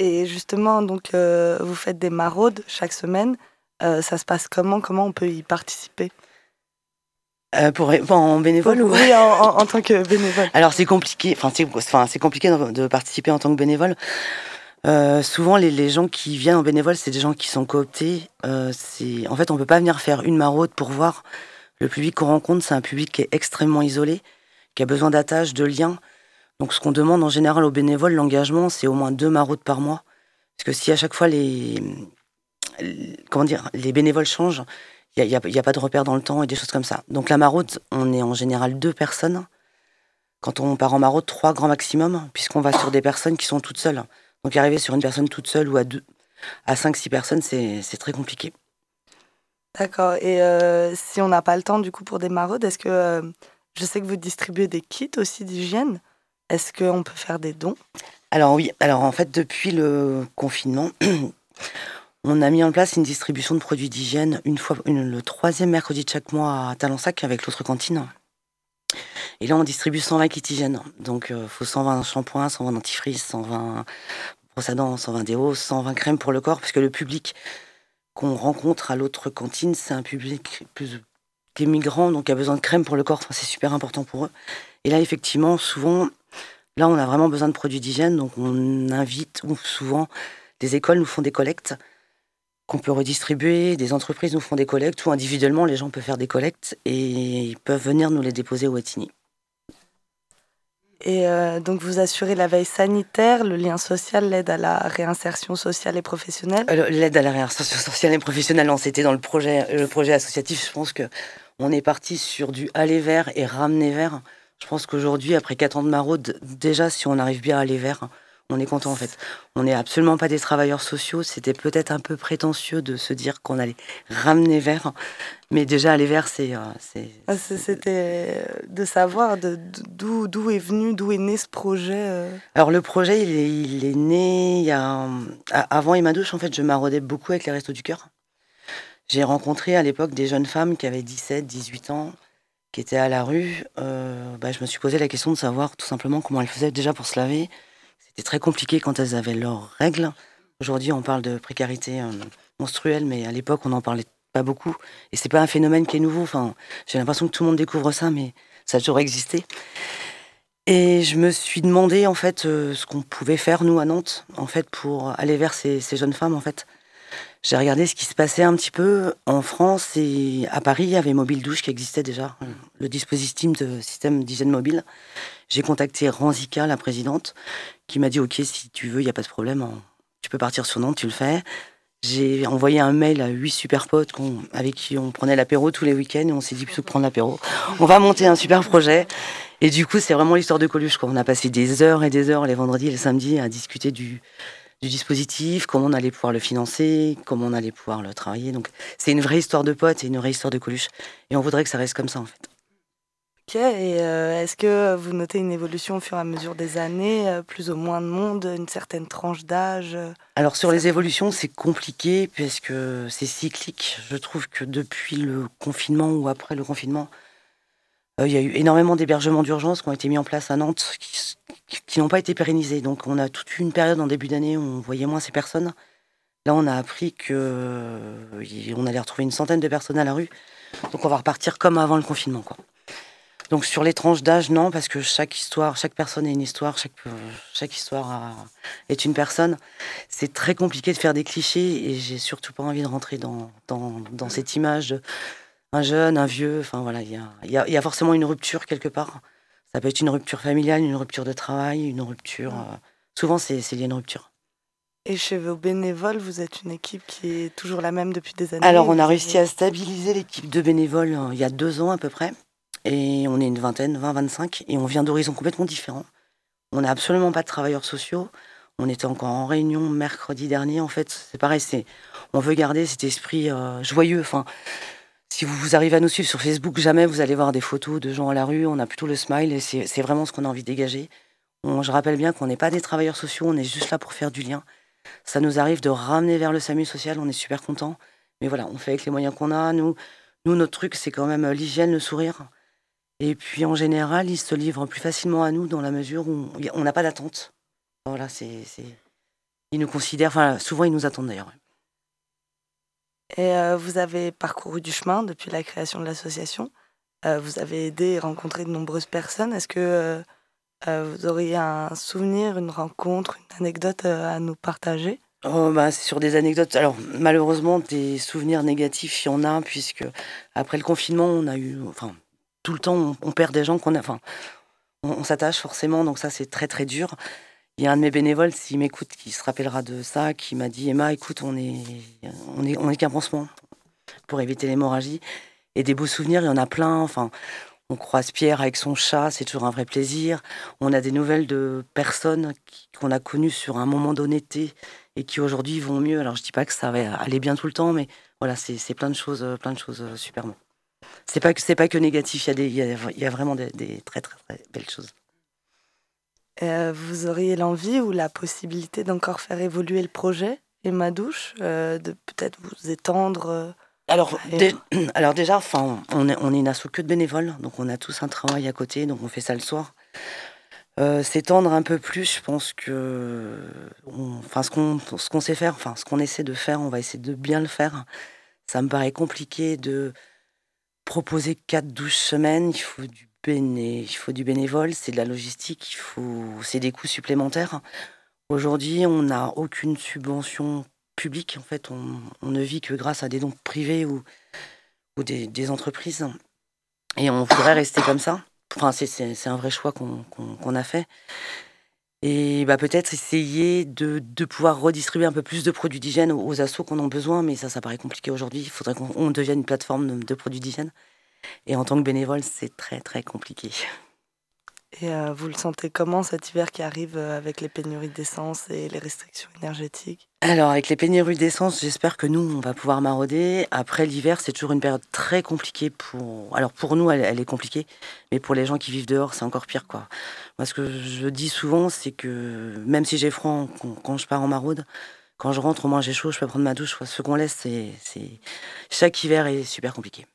Et justement, donc, euh, vous faites des maraudes chaque semaine. Euh, ça se passe comment ? Comment on peut y participer ? Euh, pour, bon, en bénévole ou... Oui, en, en, en tant que bénévole. Alors, c'est compliqué. Enfin, c'est, enfin, c'est compliqué de participer en tant que bénévole. Euh, souvent, les, les gens qui viennent en bénévole, c'est des gens qui sont cooptés. Euh, c'est... En fait, on ne peut pas venir faire une maraude pour voir. Le public qu'on rencontre, c'est un public qui est extrêmement isolé, qui a besoin d'attaches, de liens. Donc, ce qu'on demande en général aux bénévoles, l'engagement, c'est au moins deux maraudes par mois. Parce que si à chaque fois les, comment dire, les bénévoles changent, il n'y a, a, a pas de repères dans le temps et des choses comme ça. Donc, la maraude, on est en général deux personnes. Quand on part en maraude, trois grands maximum, puisqu'on va sur des personnes qui sont toutes seules. Donc, arriver sur une personne toute seule ou à deux, à cinq, six personnes, c'est, c'est très compliqué. D'accord. Et euh, si on n'a pas le temps, du coup, pour des maraudes, est-ce que... Euh, je sais que vous distribuez des kits aussi d'hygiène. Est-ce qu'on peut faire des dons ? Alors oui. Alors, en fait, depuis le confinement, on a mis en place une distribution de produits d'hygiène une fois, une, le troisième mercredi de chaque mois à Talensac avec l'autre cantine. Et là, on distribue cent vingt kits hygiène. Donc, il euh, faut cent vingt shampoings, cent vingt dentifrices, cent vingt brosses à dents, cent vingt déos, cent vingt crèmes pour le corps, puisque le public qu'on rencontre à l'autre cantine, c'est un public plus des migrants, donc qui a besoin de crème pour le corps. Enfin, c'est super important pour eux. Et là, effectivement, souvent, là, on a vraiment besoin de produits d'hygiène. Donc, on invite, ou souvent, des écoles nous font des collectes qu'on peut redistribuer, des entreprises nous font des collectes, ou individuellement, les gens peuvent faire des collectes et ils peuvent venir nous les déposer au Wattignies. Et euh, donc, vous assurez la veille sanitaire, le lien social, l'aide à la réinsertion sociale et professionnelle. Euh, l'aide à la réinsertion sociale et professionnelle, non, c'était dans le projet, le projet associatif. Je pense qu'on est parti sur du aller vers et ramener vers. Je pense qu'aujourd'hui, après quatre ans de maraude, déjà, si on arrive bien à aller vers, on est content, en fait. On n'est absolument pas des travailleurs sociaux. C'était peut-être un peu prétentieux de se dire qu'on allait ramener vers. Mais déjà, aller vers, c'est... c'est, c'est... C'était de savoir de, d'où, d'où est venu, d'où est né ce projet. Alors, le projet, il est, il est né... Il y a, avant Emmadouche, en fait, je maraudais beaucoup avec les Restos du cœur. J'ai rencontré, à l'époque, des jeunes femmes qui avaient dix-sept, dix-huit ans, qui étaient à la rue. Euh, bah, je me suis posé la question de savoir, tout simplement, comment elles faisaient déjà pour se laver. C'était très compliqué quand elles avaient leurs règles. Aujourd'hui, on parle de précarité euh, menstruelle, mais à l'époque, on n'en parlait pas beaucoup. Et c'est pas un phénomène qui est nouveau. Enfin, j'ai l'impression que tout le monde découvre ça, mais ça a toujours existé. Et je me suis demandé, en fait, euh, ce qu'on pouvait faire, nous, à Nantes, en fait, pour aller vers ces, ces jeunes femmes, en fait. J'ai regardé ce qui se passait un petit peu en France et à Paris, il y avait Mobile Douche qui existait déjà, le dispositif de système d'hygiène mobile. J'ai contacté Ranzica, la présidente, qui m'a dit « Ok, si tu veux, il n'y a pas de problème, tu peux partir sur Nantes, tu le fais ». J'ai envoyé un mail à huit super potes qu'on, avec qui on prenait l'apéro tous les week-ends et on s'est dit plutôt que prendre l'apéro, on va monter un super projet. Et du coup, c'est vraiment l'histoire de Coluche, quoi. On a passé des heures et des heures les vendredis et les samedis à discuter du... du dispositif, comment on allait pouvoir le financer, comment on allait pouvoir le travailler. Donc, c'est une vraie histoire de potes et une vraie histoire de Coluche. Et on voudrait que ça reste comme ça, en fait. Ok, et euh, est-ce que vous notez une évolution au fur et à mesure des années, plus ou moins de monde, une certaine tranche d'âge? Alors sur les évolutions, c'est compliqué puisque c'est cyclique. Je trouve que depuis le confinement ou après le confinement, il euh, y a eu énormément d'hébergements d'urgence qui ont été mis en place à Nantes, qui, qui n'ont pas été pérennisés. Donc on a toute une période en début d'année où on voyait moins ces personnes. Là, on a appris qu'on allait retrouver une centaine de personnes à la rue. Donc on va repartir comme avant le confinement, quoi. Donc sur les tranches d'âge, non, parce que chaque histoire, chaque personne est une histoire, chaque, chaque histoire est une personne. C'est très compliqué de faire des clichés et j'ai surtout pas envie de rentrer dans, dans, dans cette image d'un jeune, un vieux. Enfin voilà, il y a, y a, y a forcément une rupture quelque part. Ça peut être une rupture familiale, une rupture de travail, une rupture... Euh, souvent, c'est, c'est lié à une rupture. Et chez vos bénévoles, vous êtes une équipe qui est toujours la même depuis des années? Alors on a réussi à stabiliser l'équipe de bénévoles euh, il y a deux ans à peu près. Et on est une vingtaine, vingt, vingt-cinq, et on vient d'horizons complètement différents. On n'a absolument pas de travailleurs sociaux. On était encore en réunion mercredi dernier, en fait. C'est pareil, c'est, on veut garder cet esprit euh, joyeux. Enfin, si vous, vous arrivez à nous suivre sur Facebook, jamais vous allez voir des photos de gens à la rue. On a plutôt le smile, et c'est, c'est vraiment ce qu'on a envie de dégager. On, je rappelle bien qu'on n'est pas des travailleurs sociaux, on est juste là pour faire du lien. Ça nous arrive de ramener vers le SAMU social, on est super contents. Mais voilà, on fait avec les moyens qu'on a. Nous, nous notre truc, c'est quand même l'hygiène, le sourire. Et puis, en général, ils se livrent plus facilement à nous dans la mesure où on n'a pas d'attente. Voilà, c'est, c'est... Ils nous considèrent... Enfin, souvent, ils nous attendent, d'ailleurs. Et euh, vous avez parcouru du chemin depuis la création de l'association. Euh, vous avez aidé et rencontré de nombreuses personnes. Est-ce que euh, vous auriez un souvenir, une rencontre, une anecdote à nous partager ? Oh, bah, c'est sur des anecdotes. Alors, malheureusement, des souvenirs négatifs, il y en a, puisque après le confinement, on a eu... Enfin, tout le temps, on, on perd des gens qu'on a... Enfin, on, on s'attache forcément, donc ça, c'est très, très dur. Il y a un de mes bénévoles, s'il m'écoute, qui se rappellera de ça, qui m'a dit « Emma, écoute, on est, on est, on est qu'un pansement pour éviter l'hémorragie. » Et des beaux souvenirs, il y en a plein. Enfin, on croise Pierre avec son chat, c'est toujours un vrai plaisir. On a des nouvelles de personnes qui, qu'on a connues sur un moment d'honnêteté et qui, aujourd'hui, vont mieux. Alors, je ne dis pas que ça va aller bien tout le temps, mais voilà, c'est, c'est plein de choses, plein de choses super bonnes. C'est pas que c'est pas que négatif. Il y a des, il y a, il y a vraiment des, des très, très très belles choses. Euh, vous auriez l'envie ou la possibilité d'encore faire évoluer le projet Emmadouche, euh, de peut-être vous étendre. Euh, alors, et... dé- alors déjà, enfin, on est on est une asso que de bénévoles, donc on a tous un travail à côté, donc on fait ça le soir. Euh, s'étendre un peu plus, je pense que, enfin, ce qu'on ce qu'on sait faire, enfin, ce qu'on essaie de faire, on va essayer de bien le faire. Ça me paraît compliqué de proposer quatre à douze semaines, il faut du béné, il faut du bénévole, c'est de la logistique, il faut, c'est des coûts supplémentaires. Aujourd'hui, on n'a aucune subvention publique. En fait, on, on ne vit que grâce à des dons privés ou, ou des, des entreprises. Et on voudrait rester comme ça. Enfin, c'est, c'est, c'est un vrai choix qu'on, qu'on, qu'on a fait. Et bah, peut-être essayer de, de pouvoir redistribuer un peu plus de produits d'hygiène aux, aux assos qu'on en a besoin, mais ça, ça paraît compliqué aujourd'hui. Il faudrait qu'on on devienne une plateforme de, de produits d'hygiène. Et en tant que bénévole, c'est très, très compliqué. Et euh, vous le sentez comment cet hiver qui arrive avec les pénuries d'essence et les restrictions énergétiques ? Alors, avec les pénuries d'essence, j'espère que nous, on va pouvoir marauder. Après, l'hiver, c'est toujours une période très compliquée pour... Alors, pour nous, elle, elle est compliquée, mais pour les gens qui vivent dehors, c'est encore pire, quoi. Moi, ce que je dis souvent, c'est que même si j'ai froid quand je pars en maraude, quand je rentre, au moins j'ai chaud, je peux prendre ma douche. Ce qu'on laisse, c'est... c'est... Chaque hiver est super compliqué.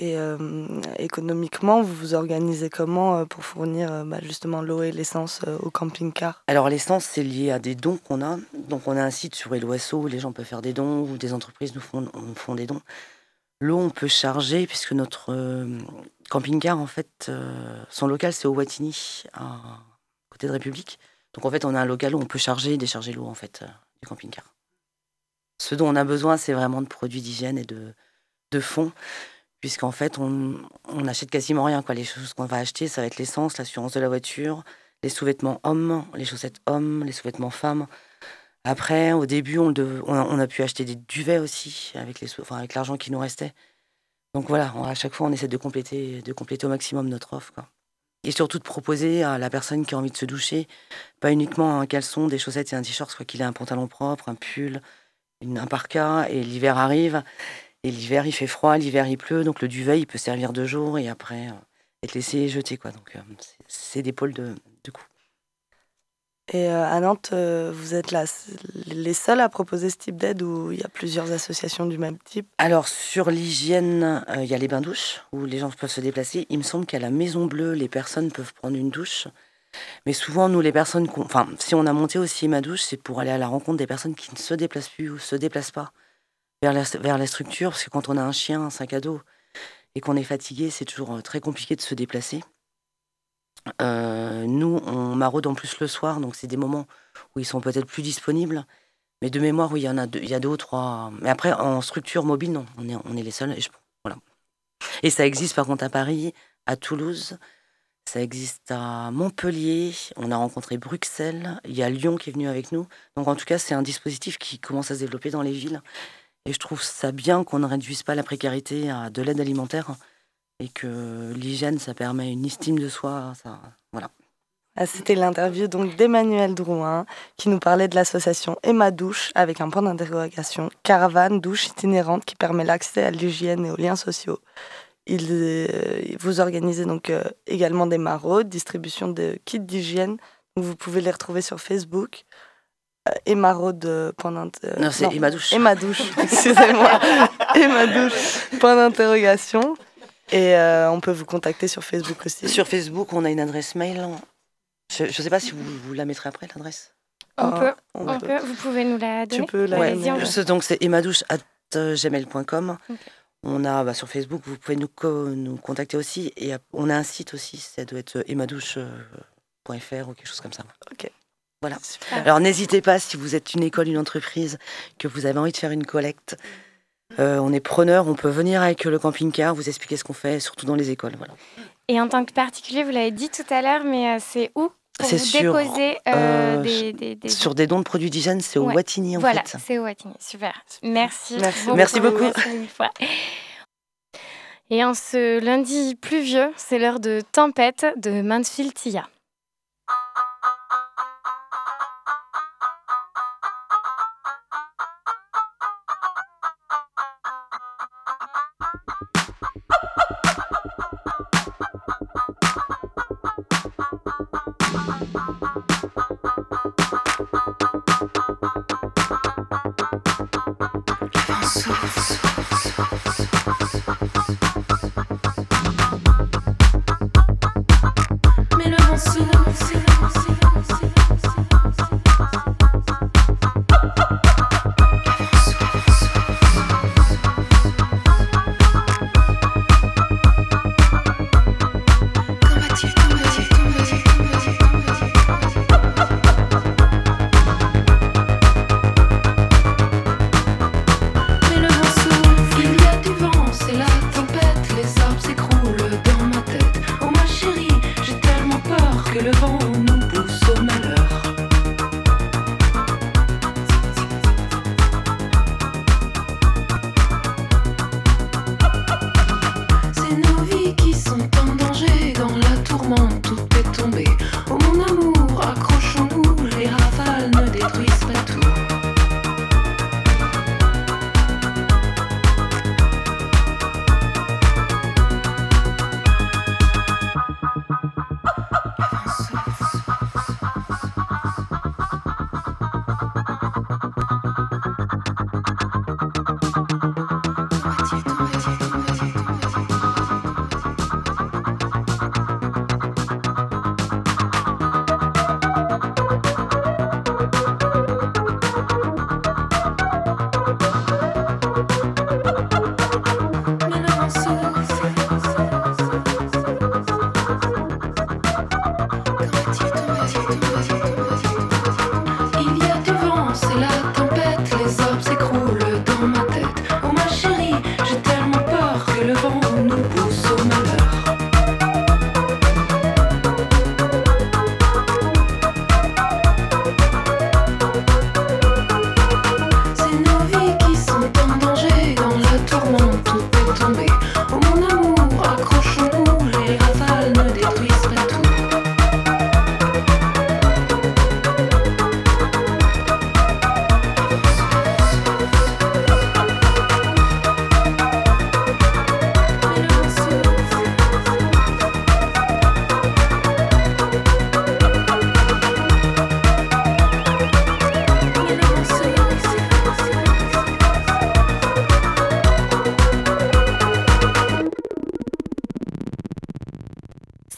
Et euh, économiquement, vous vous organisez comment pour fournir bah, justement l'eau et l'essence au camping-car ? Alors l'essence, c'est lié à des dons qu'on a. Donc on a un site sur Eloasso où les gens peuvent faire des dons, ou des entreprises nous font, nous font des dons. L'eau, on peut charger, puisque notre euh, camping-car, en fait, euh, son local, c'est au Wattignies, à côté de République. Donc en fait, on a un local où on peut charger et décharger l'eau, en fait, euh, du camping-car. Ce dont on a besoin, c'est vraiment de produits d'hygiène et de, de fonds. Puisqu'en fait, on, on achète quasiment rien, quoi. Les choses qu'on va acheter, ça va être l'essence, l'assurance de la voiture, les sous-vêtements hommes, les chaussettes hommes, les sous-vêtements femmes. Après, au début, on, dev... on, a, on a pu acheter des duvets aussi, avec, les sous... enfin, avec l'argent qui nous restait. Donc voilà, on, à chaque fois, on essaie de compléter, de compléter au maximum notre offre, quoi. Et surtout de proposer à la personne qui a envie de se doucher, pas uniquement un caleçon, des chaussettes et un t-shirt, soit qu'il ait un pantalon propre, un pull, une, un parka, et l'hiver arrive... Et l'hiver, il fait froid, l'hiver, il pleut, donc le duvet, il peut servir deux jours, et après, euh, et te laisser jeter, quoi. Donc, euh, c'est des pôles de, de coups. Et euh, à Nantes, euh, vous êtes là, les seuls à proposer ce type d'aide ou il y a plusieurs associations du même type? Alors, sur l'hygiène, il euh, y a les bains-douches où les gens peuvent se déplacer. Il me semble qu'à la Maison Bleue, les personnes peuvent prendre une douche. Mais souvent, nous, les personnes... qu'on... Enfin, si on a monté aussi ma douche, c'est pour aller à la rencontre des personnes qui ne se déplacent plus ou ne se déplacent pas vers la, vers la structure. Parce que quand on a un chien, un sac à dos et qu'on est fatigué, c'est toujours très compliqué de se déplacer. Euh, nous, on maraude en plus le soir, donc c'est des moments où ils sont peut-être plus disponibles. Mais de mémoire, oui, il y en a deux, il y a deux ou trois. Mais après, en structure mobile, non, on est, on est les seuls. Et, je, voilà. Et ça existe par contre à Paris, à Toulouse, ça existe à Montpellier, on a rencontré Bruxelles, il y a Lyon qui est venu avec nous. Donc en tout cas, c'est un dispositif qui commence à se développer dans les villes. Et je trouve ça bien qu'on ne réduise pas la précarité à de l'aide alimentaire. Et que l'hygiène, ça permet une estime de soi. Ça, voilà. Ah, c'était l'interview donc d'Emmanuel Drouin, qui nous parlait de l'association Emmadouche, avec un point d'interrogation, caravane, douche itinérante, qui permet l'accès à l'hygiène et aux liens sociaux. Il, euh, vous organisez donc euh, également des maraudes, distribution de kits d'hygiène. Donc vous pouvez les retrouver sur Facebook. Emmaraude. Euh, euh, non, c'est non, Emmadouche. Emmadouche, excusez-moi. Emmadouche, point d'interrogation. Et euh, on peut vous contacter sur Facebook aussi. Sur Facebook, on a une adresse mail. Je ne sais pas si vous, vous la mettrez après, l'adresse. On, oh, peut. on, on peut. peut. Vous pouvez nous la donner. Tu peux la ouais. donner. Ouais. Donc, c'est emmadouche arobase gmail point com. Okay. On a, bah, sur Facebook, vous pouvez nous, co- nous contacter aussi. Et on a un site aussi, ça doit être emmadouche point f r ou quelque chose comme ça. OK. Voilà. Super. Alors, n'hésitez pas, si vous êtes une école, une entreprise, que vous avez envie de faire une collecte, Euh, on est preneur, on peut venir avec le camping-car, vous expliquer ce qu'on fait, surtout dans les écoles. Voilà. Et en tant que particulier, vous l'avez dit tout à l'heure, mais c'est où pour c'est vous sur, déposer euh, euh, des, des, des... Sur des dons de produits d'hygiène, c'est au ouais. Wattignies en voilà, fait. Voilà, c'est au Wattignies, super. Merci. Merci beaucoup. Merci beaucoup. Merci. Et en ce lundi pluvieux, c'est l'heure de Tempête de Mansfield Tia.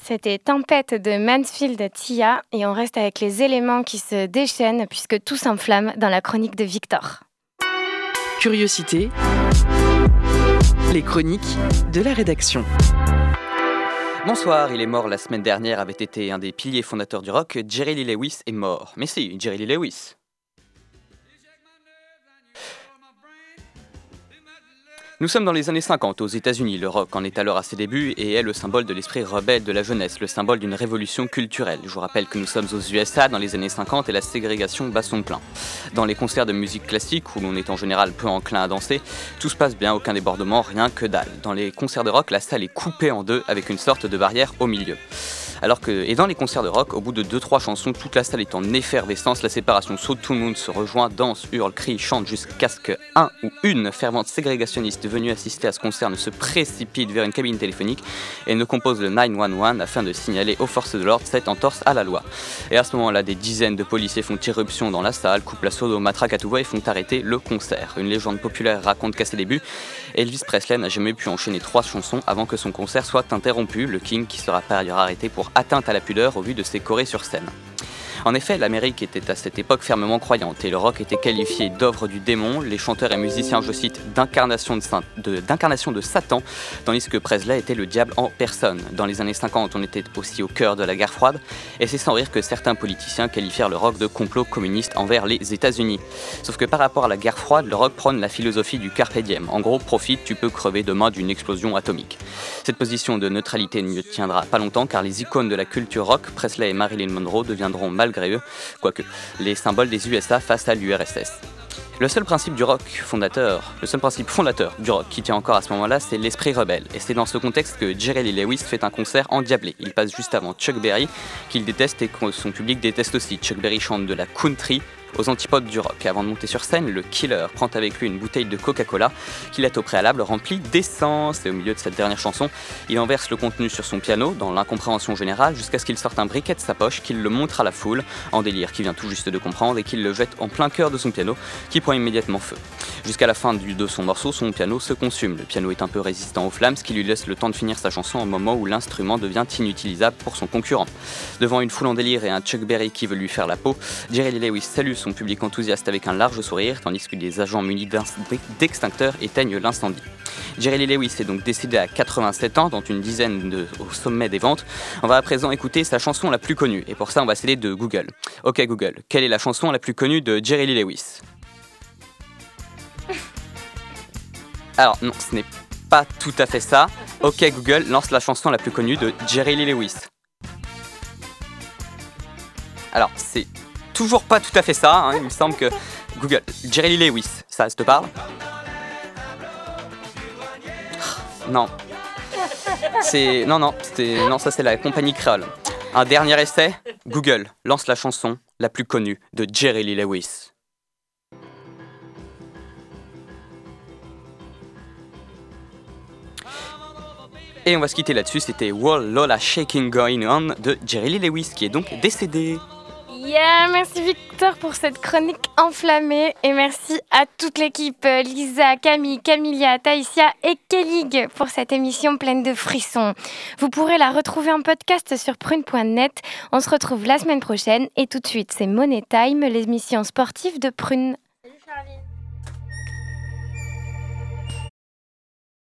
C'était Tempête de Mansfield Tia et on reste avec les éléments qui se déchaînent puisque tout s'enflamme dans la chronique de Victor. Curiosité, les chroniques de la rédaction. Bonsoir, il est mort la semaine dernière, avait été un des piliers fondateurs du rock, Jerry Lee Lewis est mort. Mais si, Jerry Lee Lewis. Nous sommes dans les années cinquante aux États-Unis. Le rock en est alors à ses débuts et est le symbole de l'esprit rebelle de la jeunesse, le symbole d'une révolution culturelle. Je vous rappelle que nous sommes aux U S A dans les années cinquante et la ségrégation bat son plein. Dans les concerts de musique classique, où l'on est en général peu enclin à danser, tout se passe bien, aucun débordement, rien que dalle. Dans les concerts de rock, la salle est coupée en deux avec une sorte de barrière au milieu. Alors que, et dans les concerts de rock, au bout de deux trois chansons, toute la salle est en effervescence, la séparation saute, tout le monde se rejoint, danse, hurle, crie, chante, jusqu'à ce que un ou une fervente ségrégationniste venue assister à ce concert ne se précipite vers une cabine téléphonique et ne compose le neuf un un afin de signaler aux forces de l'ordre cette entorse à la loi. Et à ce moment-là, des dizaines de policiers font irruption dans la salle, coupent la sodo, matraque à tout va et font arrêter le concert. Une légende populaire raconte qu'à ses débuts, Elvis Presley n'a jamais pu enchaîner trois chansons avant que son concert soit interrompu, le King qui sera par ailleurs arrêté pour atteinte à la pudeur au vu de ses chorés sur scène. En effet, l'Amérique était à cette époque fermement croyante et le rock était qualifié d'œuvre du démon, les chanteurs et musiciens, je cite, d'incarnation de, Saint- de, d'incarnation de Satan, tandis que Presley était le diable en personne. Dans les années cinquante, on était aussi au cœur de la guerre froide et c'est sans rire que certains politiciens qualifièrent le rock de complot communiste envers les États-Unis. Sauf que par rapport à la guerre froide, le rock prône la philosophie du carpe diem. En gros, profite, tu peux crever demain d'une explosion atomique. Cette position de neutralité ne tiendra pas longtemps car les icônes de la culture rock, Presley et Marilyn Monroe, deviendront malgré eux, quoique les symboles des U S A face à l'U R S S. Le seul principe du rock fondateur, le seul principe fondateur du rock qui tient encore à ce moment-là, c'est l'esprit rebelle. Et c'est dans ce contexte que Jerry Lee Lewis fait un concert endiablé. Il passe juste avant Chuck Berry, qu'il déteste et que son public déteste aussi. Chuck Berry chante de la country aux antipodes du rock. Avant de monter sur scène, le killer prend avec lui une bouteille de Coca-Cola qu'il a au préalable remplie d'essence. Et au milieu de cette dernière chanson, il en verse le contenu sur son piano, dans l'incompréhension générale, jusqu'à ce qu'il sorte un briquet de sa poche, qu'il le montre à la foule, en délire, qui vient tout juste de comprendre, et qu'il le jette en plein cœur de son piano, qui prend immédiatement feu. Jusqu'à la fin de son morceau, son piano se consume. Le piano est un peu résistant aux flammes, ce qui lui laisse le temps de finir sa chanson au moment où l'instrument devient inutilisable pour son concurrent. Devant une foule en délire et un Chuck Berry qui veut lui faire la peau, Jerry Lee Lewis salue son public enthousiaste avec un large sourire, tandis que des agents munis d'extincteurs éteignent l'incendie. Jerry Lee Lewis est donc décédé à quatre-vingt-sept ans, dans une dizaine de, au sommet des ventes. On va à présent écouter sa chanson la plus connue, et pour ça on va s'aider de Google. Ok Google, quelle est la chanson la plus connue de Jerry Lee Lewis ? Alors non, ce n'est pas tout à fait ça. Ok Google, lance la chanson la plus connue de Jerry Lee Lewis. Alors c'est... toujours pas tout à fait ça, hein, il me semble que... Google, Jerry Lee Lewis, ça, ça te parle ? Non. C'est... Non, non, c'était... non, ça c'est la compagnie créole. Un dernier essai ? Google, lance la chanson la plus connue de Jerry Lee Lewis. Et on va se quitter là-dessus, c'était Wall Lola Shaking Going On de Jerry Lee Lewis, qui est donc décédé. Yeah, merci Victor pour cette chronique enflammée et merci à toute l'équipe, Lisa, Camille, Camilia, Taïsia et Kelly pour cette émission pleine de frissons. Vous pourrez la retrouver en podcast sur prune point net. On se retrouve la semaine prochaine et tout de suite, c'est Money Time, l'émission sportive de Prune.